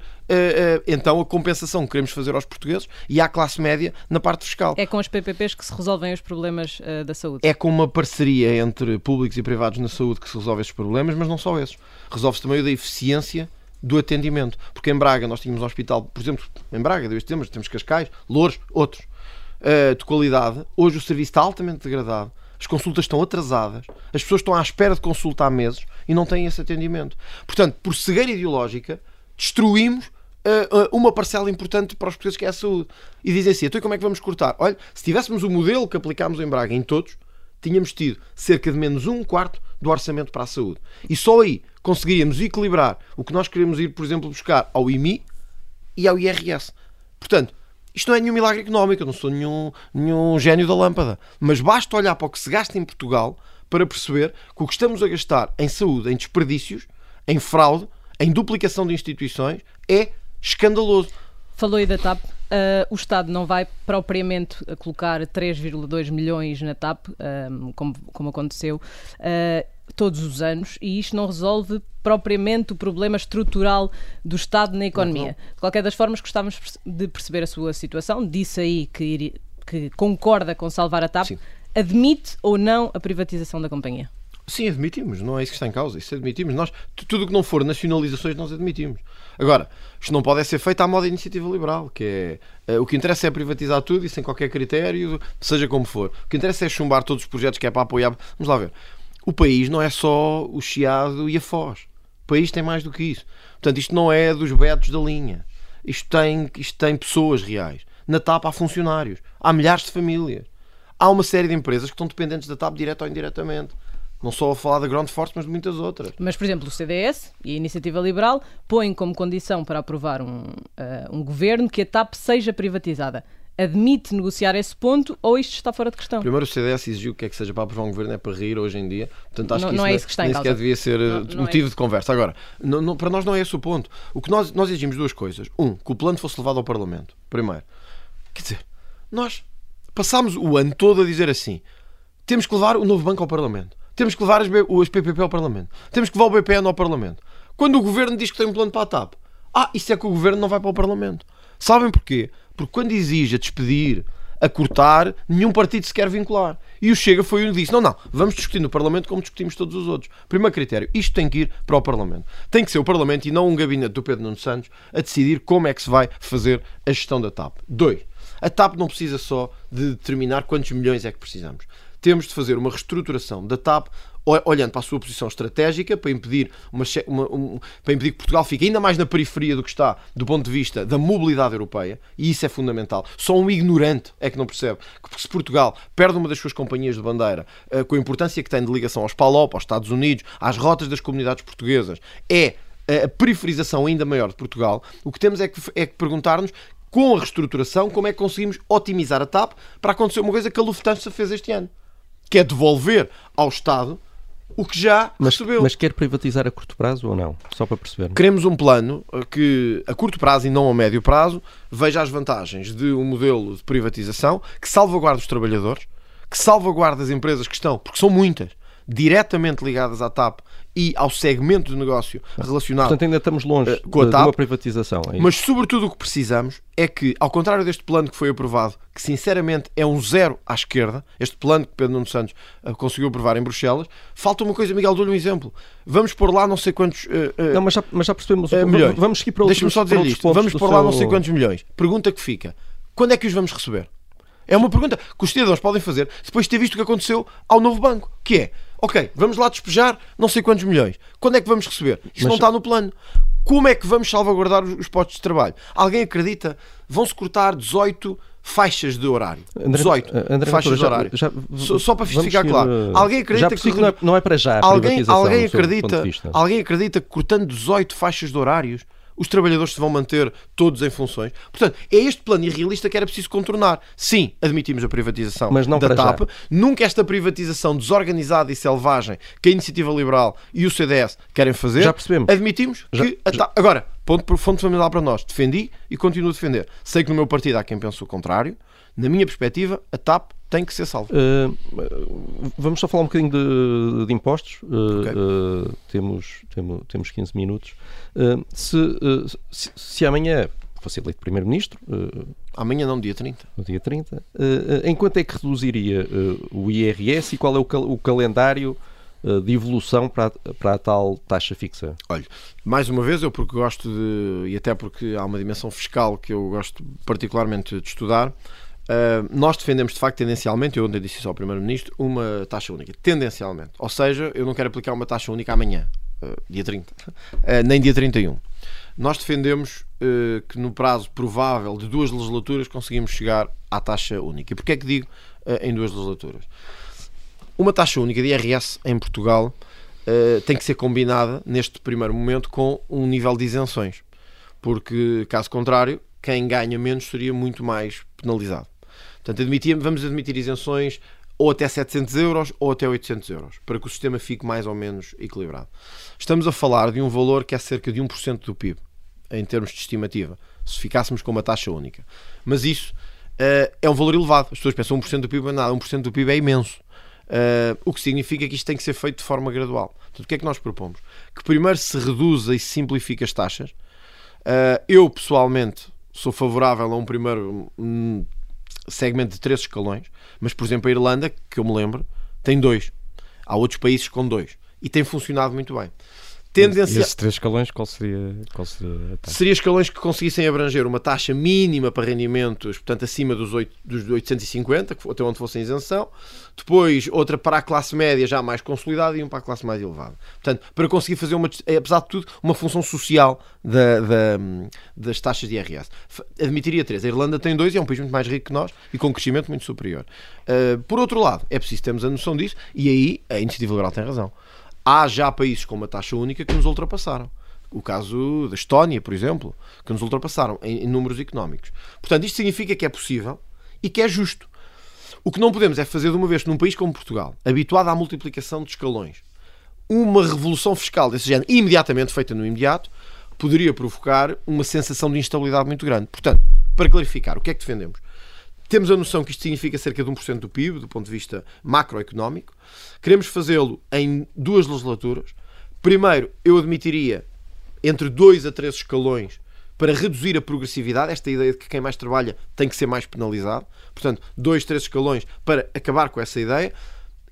então a compensação que queremos fazer aos portugueses e à classe média na parte fiscal. É com as PPPs que se resolvem os problemas da saúde? É com uma parceria entre públicos e privados na saúde que se resolve esses problemas, mas não só esses. Resolve-se também o da eficiência do atendimento. Porque em Braga nós tínhamos um hospital, por exemplo, em Braga, temos Cascais, Loures, outros, de qualidade. Hoje o serviço está altamente degradado. As consultas estão atrasadas, as pessoas estão à espera de consulta há meses e não têm esse atendimento. Portanto, por cegueira ideológica, destruímos uma parcela importante para os portugueses, que é a saúde. E dizem assim, então como é que vamos cortar? Olha, se tivéssemos o modelo que aplicámos em Braga em todos, tínhamos tido cerca de menos 1/4 do orçamento para a saúde. E só aí conseguiríamos equilibrar o que nós queremos ir, por exemplo, buscar ao IMI e ao IRS. Portanto, isto não é nenhum milagre económico, eu não sou nenhum gênio da lâmpada. Mas basta olhar para o que se gasta em Portugal para perceber que o que estamos a gastar em saúde, em desperdícios, em fraude, em duplicação de instituições, é escandaloso. Falou aí da TAP. O Estado não vai propriamente colocar 3,2 milhões na TAP, como aconteceu, todos os anos, e isto não resolve propriamente o problema estrutural do Estado na economia. Não. De qualquer das formas, gostávamos de perceber a sua situação. Disse aí que concorda com salvar a TAP. Sim. Admite ou não a privatização da companhia? Sim, admitimos, não é isso que está em causa, isso admitimos. Nós, tudo o que não for nacionalizações, nós admitimos. Agora, isto não pode ser feito à moda da Iniciativa Liberal, que é o que interessa é privatizar tudo e sem qualquer critério, seja como for. O que interessa é chumbar todos os projetos que é para apoiar. Vamos lá ver. O país não é só o Chiado e a Foz. O país tem mais do que isso. Portanto, isto não é dos betos da linha. Isto tem pessoas reais. Na TAP há funcionários, há milhares de famílias. Há uma série de empresas que estão dependentes da TAP direto ou indiretamente. Não só a falar da Grundfos, mas de muitas outras. Mas, por exemplo, o CDS e a Iniciativa Liberal põem como condição para aprovar um governo que a TAP seja privatizada. Admite negociar esse ponto ou isto está fora de questão? Primeiro, o CDS exigiu que é que seja para aprovar um governo, é para rir hoje em dia. Portanto, acho que isso nem sequer devia ser motivo de conversa. Agora, para nós não é esse o ponto. O que nós exigimos duas coisas. Que o plano fosse levado ao Parlamento. Primeiro. Quer dizer, nós passámos o ano todo a dizer assim: temos que levar o novo banco ao Parlamento. Temos que levar as PPP ao Parlamento. Temos que levar o BPN ao Parlamento. Quando o Governo diz que tem um plano para a TAP, isso é que o Governo não vai para o Parlamento. Sabem porquê? Porque quando exige a despedir, a cortar, nenhum partido se quer vincular. E o Chega foi um que disse, não, vamos discutir no Parlamento como discutimos todos os outros. Primeiro critério, isto tem que ir para o Parlamento. Tem que ser o Parlamento e não um gabinete do Pedro Nuno Santos a decidir como é que se vai fazer a gestão da TAP. 2. A TAP não precisa só de determinar quantos milhões é que precisamos. Temos de fazer uma reestruturação da TAP olhando para a sua posição estratégica para impedir, que Portugal fique ainda mais na periferia do que está do ponto de vista da mobilidade europeia, e isso é fundamental. Só um ignorante é que não percebe que se Portugal perde uma das suas companhias de bandeira com a importância que tem de ligação aos PALOP, aos Estados Unidos, às rotas das comunidades portuguesas, é a periferização ainda maior de Portugal. O que temos é que perguntar-nos, com a reestruturação, como é que conseguimos otimizar a TAP para acontecer uma coisa que a Lufthansa fez este ano, que é devolver ao Estado o que já recebeu. Mas quer privatizar a curto prazo ou não? Só para perceber. Queremos um plano que, a curto prazo e não a médio prazo, veja as vantagens de um modelo de privatização que salvaguarda os trabalhadores, que salvaguarda as empresas que estão, porque são muitas, diretamente ligadas à TAP e ao segmento de negócio relacionado. Portanto, ainda estamos longe com a TAP, de uma privatização. É, mas sobretudo o que precisamos é que, ao contrário deste plano que foi aprovado, que sinceramente é um zero à esquerda, este plano que Pedro Nuno Santos conseguiu aprovar em Bruxelas, falta uma coisa, Miguel, dou-lhe um exemplo. Vamos pôr lá não sei quantos não, mas já percebemos. Vamos seguir para outros. Deixa-me só dizer isto. Vamos pôr lá não sei quantos milhões. Pergunta que fica. Quando é que os vamos receber? É uma pergunta que os cidadãos podem fazer depois de ter visto o que aconteceu ao novo banco, que é: ok, vamos lá despejar não sei quantos milhões. Quando é que vamos receber? Isso não está no plano. Como é que vamos salvaguardar os postos de trabalho? Alguém acredita? Vão-se cortar 18 faixas de horário. 18 faixas de horário. Só para ficar claro. Alguém acredita que não é para já a privatização? Alguém acredita que cortando 18 faixas de horários os trabalhadores se vão manter todos em funções? Portanto, é este plano irrealista que era preciso contornar. Sim, admitimos a privatização da TAP. Nunca esta privatização desorganizada e selvagem que a Iniciativa Liberal e o CDS querem fazer. Já percebemos. Admitimos que a TAP... Agora, ponto fundamental para nós. Defendi e continuo a defender. Sei que no meu partido há quem pense o contrário. Na minha perspectiva, a TAP tem que ser salva. Vamos só falar um bocadinho de impostos. Okay. Temos 15 minutos. Se amanhã fosse eleito Primeiro-Ministro... amanhã não, dia 30. No dia 30. Em quanto é que reduziria o IRS e qual é o calendário de evolução para a tal taxa fixa? Olha, mais uma vez, eu porque gosto de... e até porque há uma dimensão fiscal que eu gosto particularmente de estudar, nós defendemos de facto tendencialmente, eu ontem disse isso ao Primeiro-Ministro, uma taxa única, tendencialmente, ou seja, eu não quero aplicar uma taxa única amanhã, dia 30, nem dia 31. Nós defendemos que no prazo provável de 2 legislaturas conseguimos chegar à taxa única. E porquê é que digo em 2 legislaturas? Uma taxa única de IRS em Portugal tem que ser combinada neste primeiro momento com um nível de isenções, porque caso contrário, quem ganha menos seria muito mais penalizado. Portanto, vamos admitir isenções ou até 700 euros ou até 800 euros, para que o sistema fique mais ou menos equilibrado. Estamos a falar de um valor que é cerca de 1% do PIB, em termos de estimativa, se ficássemos com uma taxa única. Mas isso é um valor elevado. As pessoas pensam 1% do PIB é nada, 1% do PIB é imenso. O que significa que isto tem que ser feito de forma gradual. Portanto, o que é que nós propomos? Que primeiro se reduza e se simplifique as taxas. Eu, pessoalmente, sou favorável a um primeiro segmento de 3 escalões, mas, por exemplo, a Irlanda, que eu me lembro, tem 2. Há outros países com 2. E tem funcionado muito bem. Tendência... E esses 3 escalões, qual seria a taxa? Seria escalões que conseguissem abranger uma taxa mínima para rendimentos, portanto, acima dos 850, até onde fosse a isenção. Depois, outra para a classe média já mais consolidada e uma para a classe mais elevada. Portanto, para conseguir fazer, apesar de tudo, uma função social das taxas de IRS. Admitiria 3. A Irlanda tem 2 e é um país muito mais rico que nós e com um crescimento muito superior. Por outro lado, é preciso termos a noção disso e aí a Iniciativa Liberal tem razão. Há já países com uma taxa única que nos ultrapassaram. O caso da Estónia, por exemplo, que nos ultrapassaram em números económicos. Portanto, isto significa que é possível e que é justo. O que não podemos é fazer de uma vez, num país como Portugal, habituado à multiplicação de escalões, uma revolução fiscal desse género, imediatamente feita no imediato, poderia provocar uma sensação de instabilidade muito grande. Portanto, para clarificar, o que é que defendemos? Temos a noção que isto significa cerca de 1% do PIB, do ponto de vista macroeconómico. Queremos fazê-lo em 2 legislaturas. Primeiro, eu admitiria entre 2 a 3 escalões para reduzir a progressividade, esta ideia de que quem mais trabalha tem que ser mais penalizado. Portanto, 2, 3 escalões para acabar com essa ideia.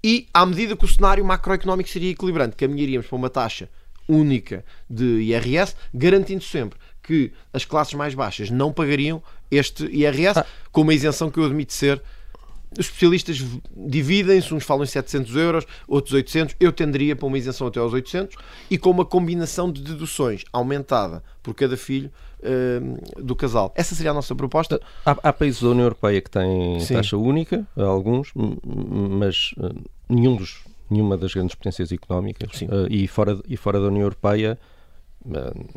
E, à medida que o cenário macroeconómico seria equilibrante, caminharíamos para uma taxa única de IRS, garantindo sempre que as classes mais baixas não pagariam este IRS, com uma isenção que eu admito ser... Os especialistas dividem-se, uns falam em 700 euros, outros 800, eu tenderia para uma isenção até aos 800 e com uma combinação de deduções aumentada por cada filho do casal. Essa seria a nossa proposta. Há países da União Europeia que têm taxa única, alguns, mas nenhuma das grandes potências económicas e fora da União Europeia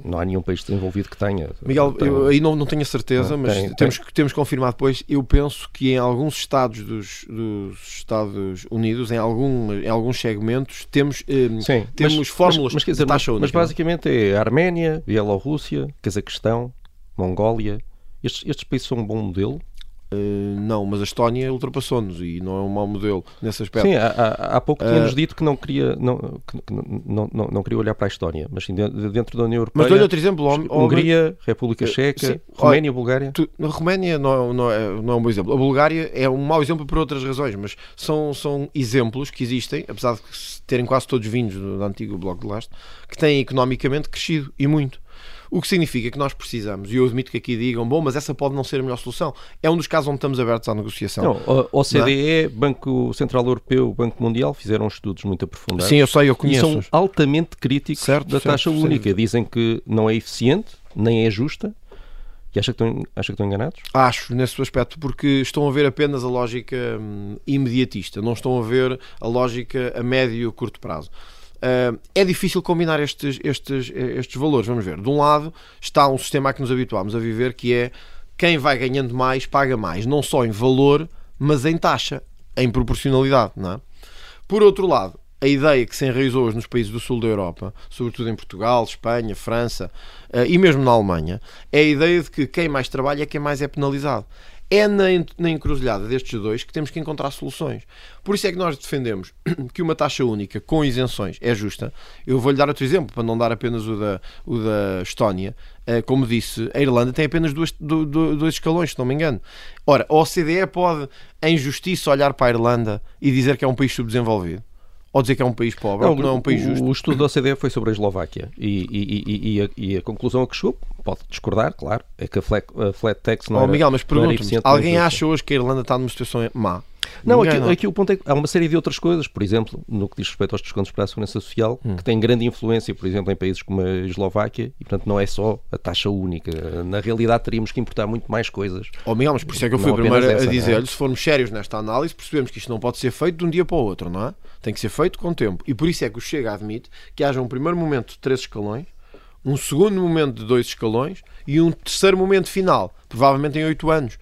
não há nenhum país desenvolvido que tenha. Miguel, eu aí não tenho a certeza, mas temos que confirmar depois. Eu penso que em alguns estados dos Estados Unidos, em alguns segmentos, temos fórmulas de taxa única. Mas basicamente é a Arménia, Bielorrússia, Cazaquistão, Mongólia. Estes países são um bom modelo? Não, mas a Estónia ultrapassou-nos e não é um mau modelo nesse aspecto. Sim, há pouco tínhamos dito que não queria olhar para a Estónia, mas sim, dentro da União Europeia. Mas dou-lhe outro exemplo: Hungria, República Checa, sim. Roménia, Bulgária. A Roménia não é um bom exemplo. A Bulgária é um mau exemplo por outras razões, mas são exemplos que existem, apesar de terem quase todos vindos do antigo Bloco de Leste, que têm economicamente crescido e muito. O que significa que nós precisamos, e eu admito que aqui digam, bom, mas essa pode não ser a melhor solução. É um dos casos onde estamos abertos à negociação. Não, OCDE, não é? Banco Central Europeu, Banco Mundial, fizeram estudos muito aprofundados. Sim, eu sei, eu conheço. E são altamente críticos da taxa única. Dizem que não é eficiente, nem é justa. E acha que estão enganados? Acho, nesse aspecto, porque estão a ver apenas a lógica imediatista. Não estão a ver a lógica a médio e curto prazo. É difícil combinar estes valores, vamos ver. De um lado está um sistema a que nos habituámos a viver, que é quem vai ganhando mais, paga mais, não só em valor, mas em taxa, em proporcionalidade, não é? Por outro lado, a ideia que se enraizou hoje nos países do sul da Europa, sobretudo em Portugal, Espanha, França e mesmo na Alemanha, é a ideia de que quem mais trabalha é quem mais é penalizado. É na encruzilhada destes dois que temos que encontrar soluções. Por isso é que nós defendemos que uma taxa única com isenções é justa. Eu vou-lhe dar outro exemplo, para não dar apenas o da Estónia. Como disse, a Irlanda tem apenas 2 escalões, se não me engano. Ora, a OCDE pode, em justiça, olhar para a Irlanda e dizer que é um país subdesenvolvido? Ou dizer que é um país pobre, não, ou que não é um país justo? O estudo da OCDE foi sobre a Eslováquia e a conclusão a que chegou, pode discordar, claro, é que a flat tax não é. Miguel, mas pergunto-me, alguém acha hoje que a Irlanda está numa situação má? Não, aqui o ponto é que há uma série de outras coisas, por exemplo, no que diz respeito aos descontos para a segurança social, que tem grande influência, por exemplo, em países como a Eslováquia, e portanto não é só a taxa única. Na realidade teríamos que importar muito mais coisas. Miguel, mas por isso é que eu fui o primeiro a dizer-lhe, se formos sérios nesta análise, percebemos que isto não pode ser feito de um dia para o outro, não é? Tem que ser feito com tempo. E por isso é que o Chega admite que haja um primeiro momento de 3 escalões, um segundo momento de 2 escalões e um terceiro momento final, provavelmente em 8 anos,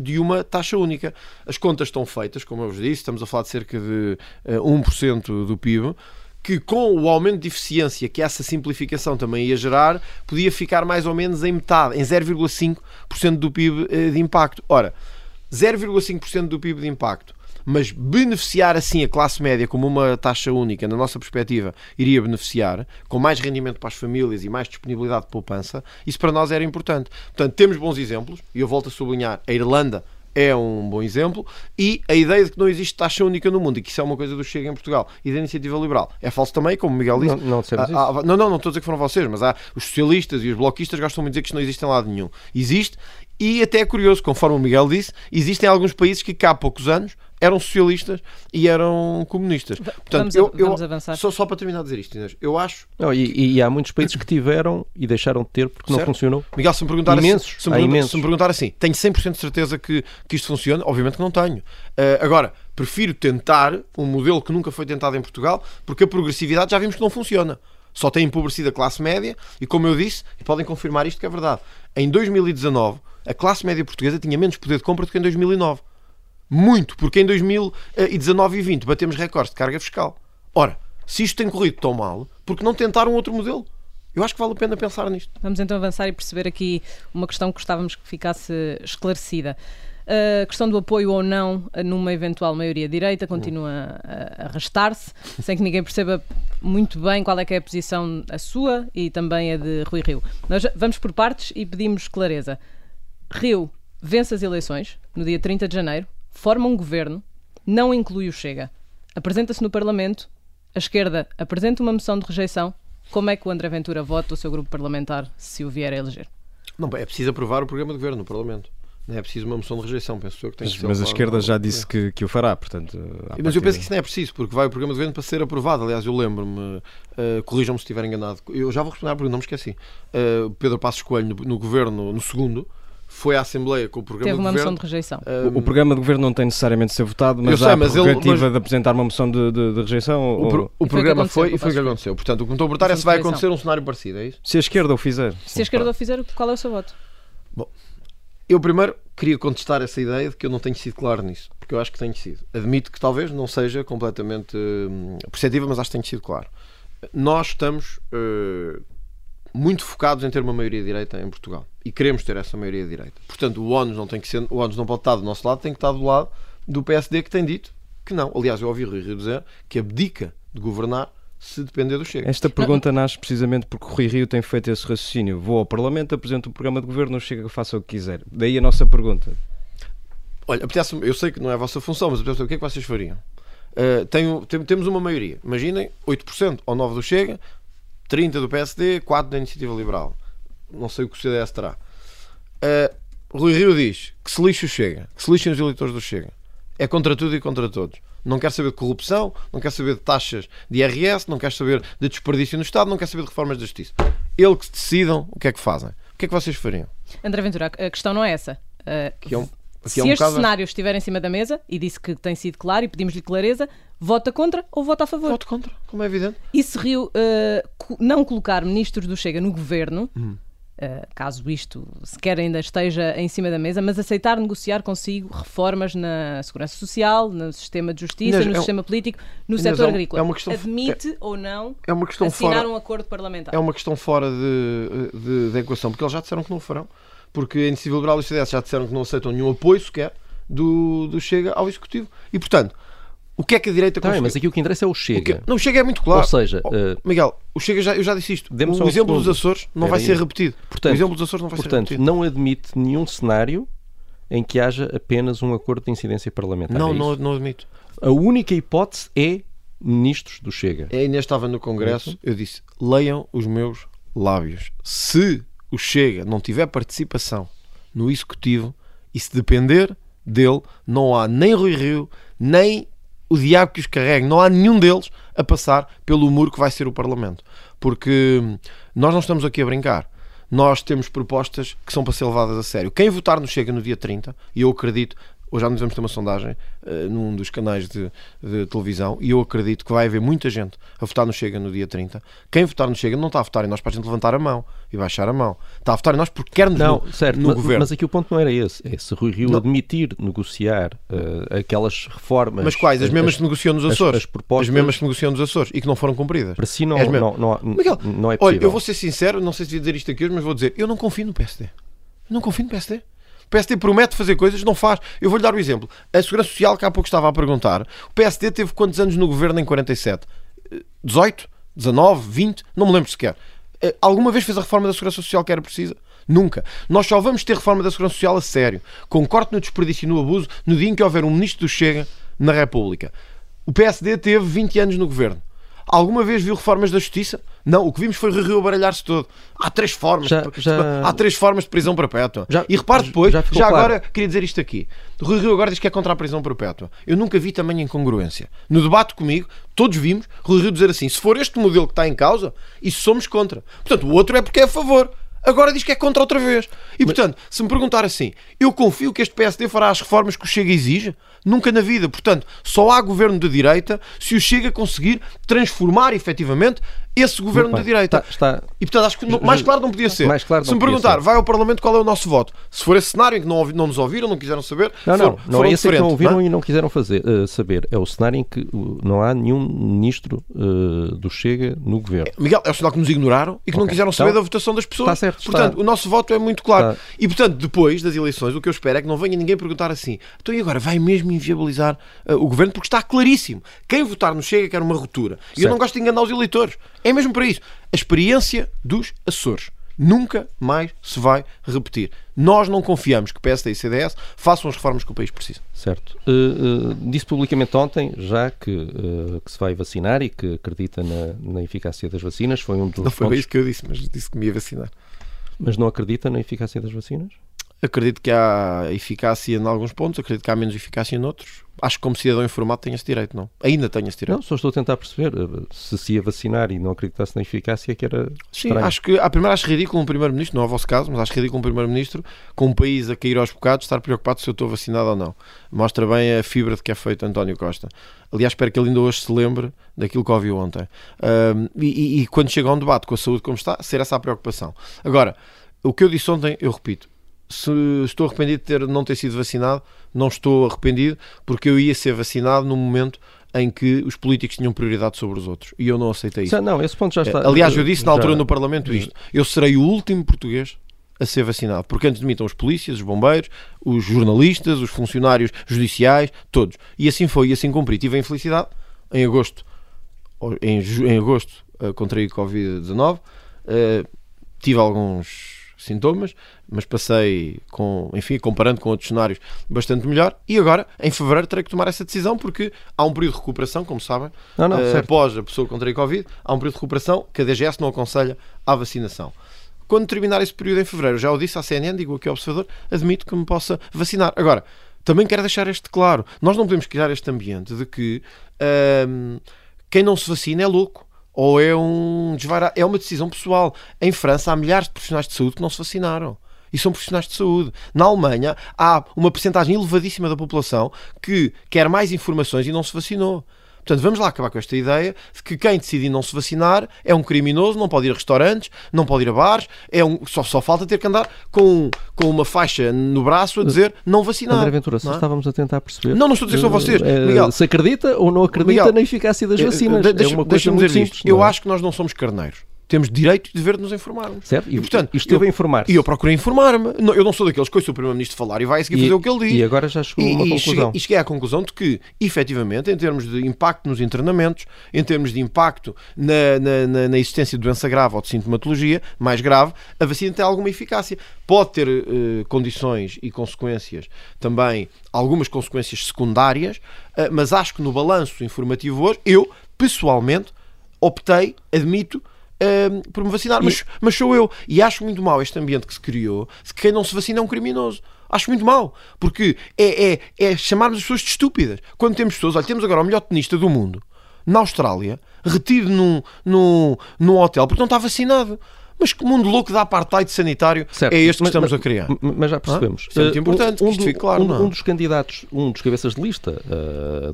de uma taxa única. As contas estão feitas, como eu vos disse, estamos a falar de cerca de 1% do PIB, que com o aumento de eficiência que essa simplificação também ia gerar, podia ficar mais ou menos em metade, em 0,5% do PIB de impacto. Ora, 0,5% do PIB de impacto, mas beneficiar assim a classe média como uma taxa única, na nossa perspectiva, iria beneficiar, com mais rendimento para as famílias e mais disponibilidade de poupança, isso para nós era importante. Portanto, temos bons exemplos, e eu volto a sublinhar, a Irlanda é um bom exemplo, e a ideia de que não existe taxa única no mundo e que isso é uma coisa do Chega em Portugal e da Iniciativa Liberal é falso também, como o Miguel disse. Não dissemos isso. Não estou a dizer que foram vocês, mas há os socialistas e os bloquistas gostam muito de dizer que isto não existe em lado nenhum. Existe, e até é curioso, conforme o Miguel disse, existem alguns países que cá há poucos anos eram socialistas e eram comunistas. Portanto, vamos avançar. Só para terminar de dizer isto, Inês, eu acho... E há muitos países que tiveram e deixaram de ter porque não funcionou. Miguel, se me perguntar assim, tenho 100% de certeza que isto funciona? Obviamente que não tenho. Agora, prefiro tentar um modelo que nunca foi tentado em Portugal, porque a progressividade já vimos que não funciona. Só tem empobrecido a classe média e, como eu disse, e podem confirmar isto que é verdade, em 2019 a classe média portuguesa tinha menos poder de compra do que em 2009. Muito, porque em 2019 e 20 batemos recordes de carga fiscal. Ora, se isto tem corrido tão mal, porque não tentaram outro modelo? Eu acho que vale a pena pensar nisto. Vamos então avançar e perceber aqui uma questão que gostávamos que ficasse esclarecida. A questão do apoio ou não numa eventual maioria direita continua a arrastar-se, sem que ninguém perceba muito bem qual é que é a posição, a sua e também a de Rui Rio. Nós vamos por partes e pedimos clareza. Rio vence as eleições no dia 30 de janeiro, forma um governo, não inclui o Chega, apresenta-se no Parlamento, a esquerda apresenta uma moção de rejeição. Como é que o André Ventura vota o seu grupo parlamentar se o vier a eleger? Não, é preciso aprovar o programa de governo no Parlamento. Não é preciso uma moção de rejeição, penso eu que tem que ser. Mas a esquerda já disse que o fará, portanto... Mas eu penso que isso não é preciso, porque vai o programa de governo para ser aprovado. Aliás, eu lembro-me, corrijam-me se estiver enganado, eu já vou responder porque não me esqueci. Pedro Passos Coelho, no governo, no segundo, foi à Assembleia com o programa de governo... Teve uma moção de rejeição. O programa de governo não tem necessariamente de ser votado, mas há a prerrogativa de apresentar uma moção de rejeição? O programa foi e foi o que aconteceu. Portanto, o que me estou a perguntar é se vai acontecer um cenário parecido, é isso? Se a esquerda o fizer. Se a esquerda o fizer, qual é o seu voto? Bom... Eu primeiro queria contestar essa ideia de que eu não tenho sido claro nisso, porque eu acho que tenho sido. Admito que talvez não seja completamente perceptiva, mas acho que tenho sido claro. Nós estamos muito focados em ter uma maioria direita em Portugal e queremos ter essa maioria direita. Portanto, o ONU não tem que ser, o ONU não pode estar do nosso lado, tem que estar do lado do PSD, que tem dito que não. Aliás, eu ouvi o Rui Rio dizer que abdica de governar se depender do Chega. Esta pergunta nasce precisamente porque o Rui Rio tem feito esse raciocínio. Vou ao Parlamento, apresento um programa de governo, o Chega faça o que quiser. Daí a nossa pergunta. Olha, eu sei que não é a vossa função, mas o que é que vocês fariam? Temos uma maioria. Imaginem, 8% ou 9% do Chega, 30% do PSD, 4% da Iniciativa Liberal. Não sei o que o CDS terá. Rui Rio diz que se lixe o Chega, que se lixem os eleitores do Chega. É contra tudo e contra todos. Não quer saber de corrupção, não quer saber de taxas de IRS, não quer saber de desperdício no Estado, não quer saber de reformas da justiça. Ele que decidam o que é que fazem. O que é que vocês fariam? André Ventura, a questão não é essa. Se este cenário estiver em cima da mesa, e disse que tem sido claro e pedimos-lhe clareza, vota contra ou vota a favor? Voto contra, como é evidente. E se Rio não colocar ministros do Chega no governo... caso isto sequer ainda esteja em cima da mesa, mas aceitar negociar consigo reformas na segurança social, no sistema de justiça, Inês, no sistema político, no setor agrícola. Admite ou não assinar um acordo parlamentar? É uma questão fora da equação, porque eles já disseram que não o farão, porque a Iniciativa Liberal e o CDS já disseram que não aceitam nenhum apoio sequer do Chega ao Executivo. E, portanto, o que é que a direita consegue? Mas aqui o que interessa é o Chega. Não, o Chega é muito claro. Ou seja, Miguel, o Chega eu já disse isto. O exemplo dos Açores não vai ser repetido. O exemplo dos Açores não vai ser repetido. Portanto, não admite nenhum cenário em que haja apenas um acordo de incidência parlamentar. Não admito. A única hipótese é ministros do Chega. Eu ainda estava no Congresso, eu disse, leiam os meus lábios. Se o Chega não tiver participação no Executivo e se depender dele, não há nem Rui Rio, nem o diabo que os carregue, não há nenhum deles a passar pelo muro que vai ser o Parlamento. Porque nós não estamos aqui a brincar. Nós temos propostas que são para ser levadas a sério. Quem votar no Chega no dia 30, e eu acredito, hoje já nos vamos ter uma sondagem num dos canais de televisão, e eu acredito que vai haver muita gente a votar no Chega no dia 30. Quem votar no Chega não está a votar em nós para a gente levantar a mão e baixar a mão. Está a votar em nós porque quer-nos no governo. Mas aqui o ponto não era esse. É se Rui Rio admitir negociar aquelas reformas... Mas quais? As mesmas que negociam nos Açores. As mesmas que negociam nos Açores e que não foram cumpridas. Para si Miguel, não é possível. Olha, eu vou ser sincero, não sei se devia dizer isto aqui hoje, mas vou dizer, eu não confio no PSD. O PSD promete fazer coisas, não faz. Eu vou-lhe dar o exemplo. A Segurança Social, que há pouco estava a perguntar, o PSD teve quantos anos no governo em 47? 18? 19? 20? Não me lembro sequer. Alguma vez fez a reforma da Segurança Social que era precisa? Nunca. Nós só vamos ter reforma da Segurança Social a sério, com corte no desperdício e no abuso, no dia em que houver um ministro do Chega na República. O PSD teve 20 anos no governo. Alguma vez viu reformas da Justiça? Não, o que vimos foi Rui Rio baralhar-se todo. Há três formas. Há três formas de prisão perpétua. E repare depois, agora queria dizer isto aqui. Rui Rio agora diz que é contra a prisão perpétua. Eu nunca vi tamanha incongruência. No debate comigo, todos vimos Rui Rio dizer assim, se for este modelo que está em causa, isso somos contra. Portanto, o outro é porque é a favor. Agora diz que é contra outra vez. E, portanto, se me perguntar assim, eu confio que este PSD fará as reformas que o Chega exige? Nunca na vida. Portanto, só há governo de direita se o Chega conseguir transformar, efetivamente, esse governo de direita. E, portanto, acho que mais claro não podia ser. Mais claro não se me perguntar, vai ao Parlamento, qual é o nosso voto? Se for esse cenário em que não nos ouviram, não quiseram saber... Não é esse que não ouviram e não quiseram saber. É o cenário em que não há nenhum ministro do Chega no governo. Miguel, é o sinal que nos ignoraram e que não quiseram saber da votação das pessoas. Está certo. Portanto, o nosso voto é muito claro. E, portanto, depois das eleições, o que eu espero é que não venha ninguém perguntar assim, então e agora vai mesmo inviabilizar o governo? Porque está claríssimo. Quem votar no Chega quer uma ruptura. E eu não gosto de enganar os eleitores. É mesmo para isso. A experiência dos Açores nunca mais se vai repetir. Nós não confiamos que PSD e CDS façam as reformas que o país precisa. Certo. Disse publicamente ontem, já que se vai vacinar e que acredita na eficácia das vacinas. Foi um dos não foi pontos... isso que eu disse, mas disse que me ia vacinar. Mas não acredita na eficácia das vacinas? Acredito que há eficácia em alguns pontos, acredito que há menos eficácia em outros. Acho que como cidadão informado tenho esse direito, não? Ainda tenho esse direito. Não, só estou a tentar perceber se ia vacinar e não acreditasse na eficácia que era estranho. Sim, acho que, à primeira, acho ridículo um primeiro-ministro, não é o vosso caso, mas acho ridículo um primeiro-ministro com um país a cair aos bocados estar preocupado se eu estou vacinado ou não. Mostra bem a fibra de que é feito António Costa. Aliás, espero que ele ainda hoje se lembre daquilo que ouviu ontem. E quando chega a um debate com a saúde como está, ser essa a preocupação. Agora, o que eu disse ontem, eu repito. Se estou arrependido de não ter sido vacinado, não estou arrependido, porque eu ia ser vacinado no momento em que os políticos tinham prioridade sobre os outros. E eu não aceitei isso. Não, esse ponto já está... Aliás, eu disse na altura no Parlamento isto. Eu serei o último português a ser vacinado, porque antes de mim estão os polícias, os bombeiros, os jornalistas, os funcionários judiciais, todos. E assim foi, e assim cumpri. Tive a infelicidade, em agosto contraí Covid-19, tive alguns sintomas, mas passei com, enfim, comparando com outros cenários, bastante melhor, e agora, em fevereiro, terei que tomar essa decisão, porque há um período de recuperação, como sabem, após a pessoa contrair Covid, há um período de recuperação que a DGS não aconselha à vacinação. Quando terminar esse período em fevereiro, já o disse à CNN, digo aqui ao Observador, admito que me possa vacinar. Agora, também quero deixar este claro, nós não podemos criar este ambiente de que quem não se vacina é louco, ou é um desvairado, é uma decisão pessoal. Em França há milhares de profissionais de saúde que não se vacinaram. E são profissionais de saúde. Na Alemanha há uma percentagem elevadíssima da população que quer mais informações e não se vacinou. Portanto, vamos lá acabar com esta ideia de que quem decide não se vacinar é um criminoso, não pode ir a restaurantes, não pode ir a bares, só falta ter que andar com uma faixa no braço a dizer não vacinar. André Ventura, só estávamos a tentar perceber. Não estou a dizer só vocês. Miguel, se acredita ou não acredita na eficácia das vacinas. Deixa-me dizer isto. Eu acho que nós não somos carneiros. Temos direito e dever de nos informarmos. Certo? E, portanto, isto teve a informar-se. E eu procurei informar-me. Eu não sou daqueles que ouço o Primeiro-Ministro falar e vai a seguir fazer o que ele diz. E agora já chegou a uma conclusão. Cheguei à conclusão de que, efetivamente, em termos de impacto nos internamentos, em termos de impacto na existência de doença grave ou de sintomatologia mais grave, a vacina tem alguma eficácia. Pode ter condições e consequências também, algumas consequências secundárias, mas acho que no balanço informativo hoje, eu, pessoalmente, optei, admito, por me vacinar, mas sou eu. E acho muito mal este ambiente que se criou de que quem não se vacina é um criminoso. Acho muito mal, porque é chamarmos as pessoas de estúpidas. Quando temos pessoas, olha, temos agora o melhor tenista do mundo na Austrália, retido num hotel porque não está vacinado. Mas que mundo louco de apartheid sanitário é este que estamos a criar? Mas já percebemos. Isso é muito importante, que isto fique claro. Um dos candidatos, um dos cabeças de lista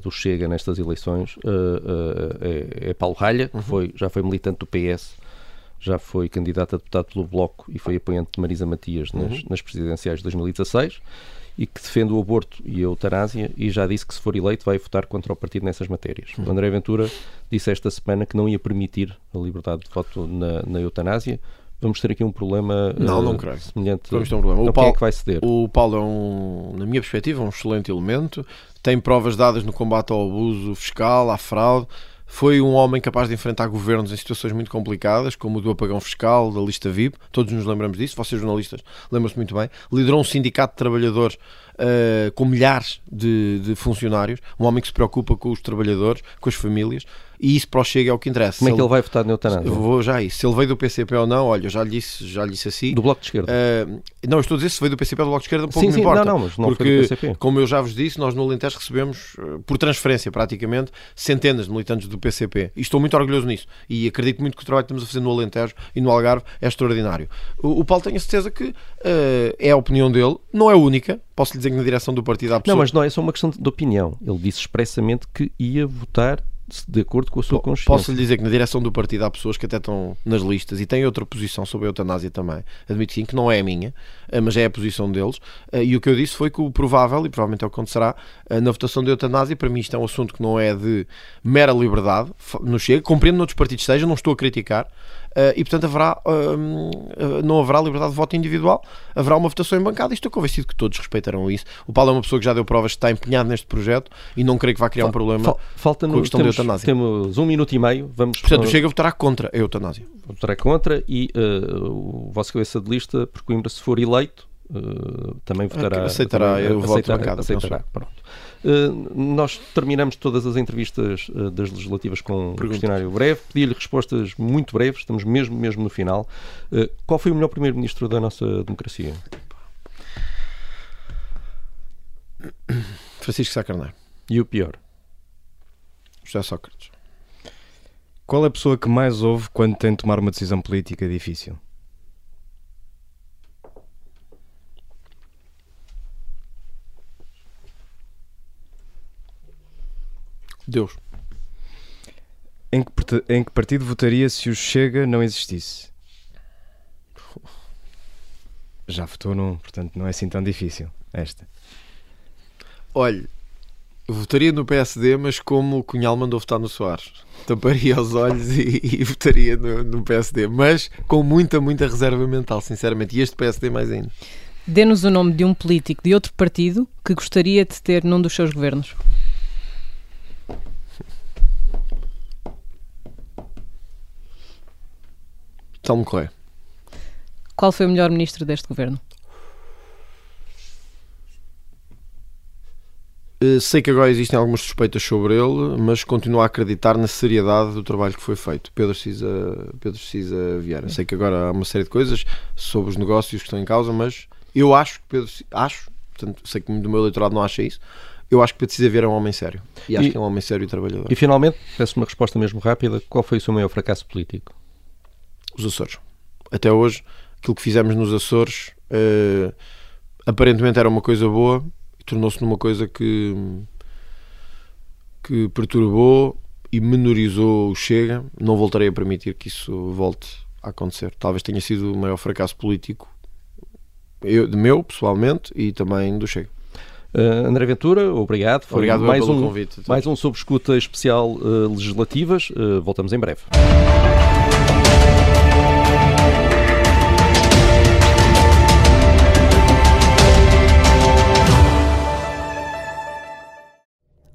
do Chega nestas eleições é Paulo Ralha, que já foi militante do PS, já foi candidato a deputado pelo Bloco e foi apoiante de Marisa Matias nas presidenciais de 2016. E que defende o aborto e a eutanásia e já disse que se for eleito vai votar contra o partido nessas matérias. O André Ventura disse esta semana que não ia permitir a liberdade de voto na eutanásia. Vamos ter aqui um problema não creio. Semelhante. Vamos ter um problema. Então, quem é que vai ceder? O Paulo é na minha perspectiva, um excelente elemento. Tem provas dadas no combate ao abuso fiscal, à fraude. Foi um homem capaz de enfrentar governos em situações muito complicadas, como o do apagão fiscal, da lista VIP, todos nos lembramos disso, vocês jornalistas lembram-se muito bem. Liderou um sindicato de trabalhadores com milhares de funcionários, um homem que se preocupa com os trabalhadores, com as famílias, e isso para o Chega é o que interessa. Como é que ele vai votar na eutanásia? Vou já a isso. Se ele veio do PCP ou não, olha, já lhe disse assim. Do Bloco de Esquerda? Não, estou a dizer se veio do PCP ou do Bloco de Esquerda, pouco me importa. Não, mas não porque, foi do PCP. Como eu já vos disse, nós no Alentejo recebemos, por transferência praticamente, centenas de militantes do PCP. E estou muito orgulhoso nisso. E acredito muito que o trabalho que estamos a fazer no Alentejo e no Algarve é extraordinário. O Paulo tem a certeza que é a opinião dele, não é única. Posso lhe dizer que na direção do partido há pessoas... Não, mas não é só uma questão de opinião. Ele disse expressamente que ia votar de acordo com a sua consciência. Posso lhe dizer que na direção do partido há pessoas que até estão nas listas e têm outra posição sobre a eutanásia também. Admito sim que não é a minha, mas é a posição deles. E o que eu disse foi que o provável, e provavelmente é o que acontecerá, na votação da eutanásia, para mim isto é um assunto que não é de mera liberdade, não chega, compreendo noutros partidos seja, não estou a criticar, e portanto haverá, não haverá liberdade de voto individual, haverá uma votação em bancada e estou convencido que todos respeitarão isso. O Paulo é uma pessoa que já deu provas que está empenhado neste projeto e não creio que vá criar um problema com a questão da eutanásia. Temos 1 minuto e meio, vamos... Portanto, o Chega votará contra a eutanásia. Votará contra e o vosso cabeça de lista, por Coimbra, se for eleito, também votará... Aceitará o voto de bancada. Aceitará, pronto. Nós terminamos todas as entrevistas das legislativas com um questionário breve. Pedi-lhe respostas muito breves, estamos mesmo no final. Qual foi o melhor primeiro-ministro da nossa democracia? Francisco Sá Carneiro. E o pior? José Sócrates. Qual é a pessoa que mais ouve quando tem de tomar uma decisão política difícil? Deus. Em que partido votaria se o Chega não existisse? Já votou num, portanto não é assim tão difícil esta. Olha, votaria no PSD, mas como o Cunhal mandou votar no Soares, tamparia os olhos e votaria no PSD, mas com muita reserva mental, sinceramente, e este PSD mais ainda. Dê-nos o nome de um político de outro partido que gostaria de ter num dos seus governos. Telmo Correia. Qual foi o melhor ministro deste governo? Sei que agora existem algumas suspeitas sobre ele, mas continuo a acreditar na seriedade do trabalho que foi feito. Pedro Siza Vieira. Sei que agora há uma série de coisas sobre os negócios que estão em causa, mas eu acho que portanto, sei que do meu eleitorado não acha isso. Eu acho que Pedro Siza Vieira é um homem sério. E acho que é um homem sério e trabalhador. E finalmente, peço uma resposta mesmo rápida. Qual foi o seu maior fracasso político? Os Açores. Até hoje, aquilo que fizemos nos Açores aparentemente era uma coisa boa e tornou-se numa coisa que perturbou e menorizou o Chega. Não voltarei a permitir que isso volte a acontecer. Talvez tenha sido o maior fracasso político meu, pessoalmente, e também do Chega. André Ventura, obrigado. Foi obrigado mais pelo convite. Mais um Sob Escuta especial legislativas. Voltamos em breve.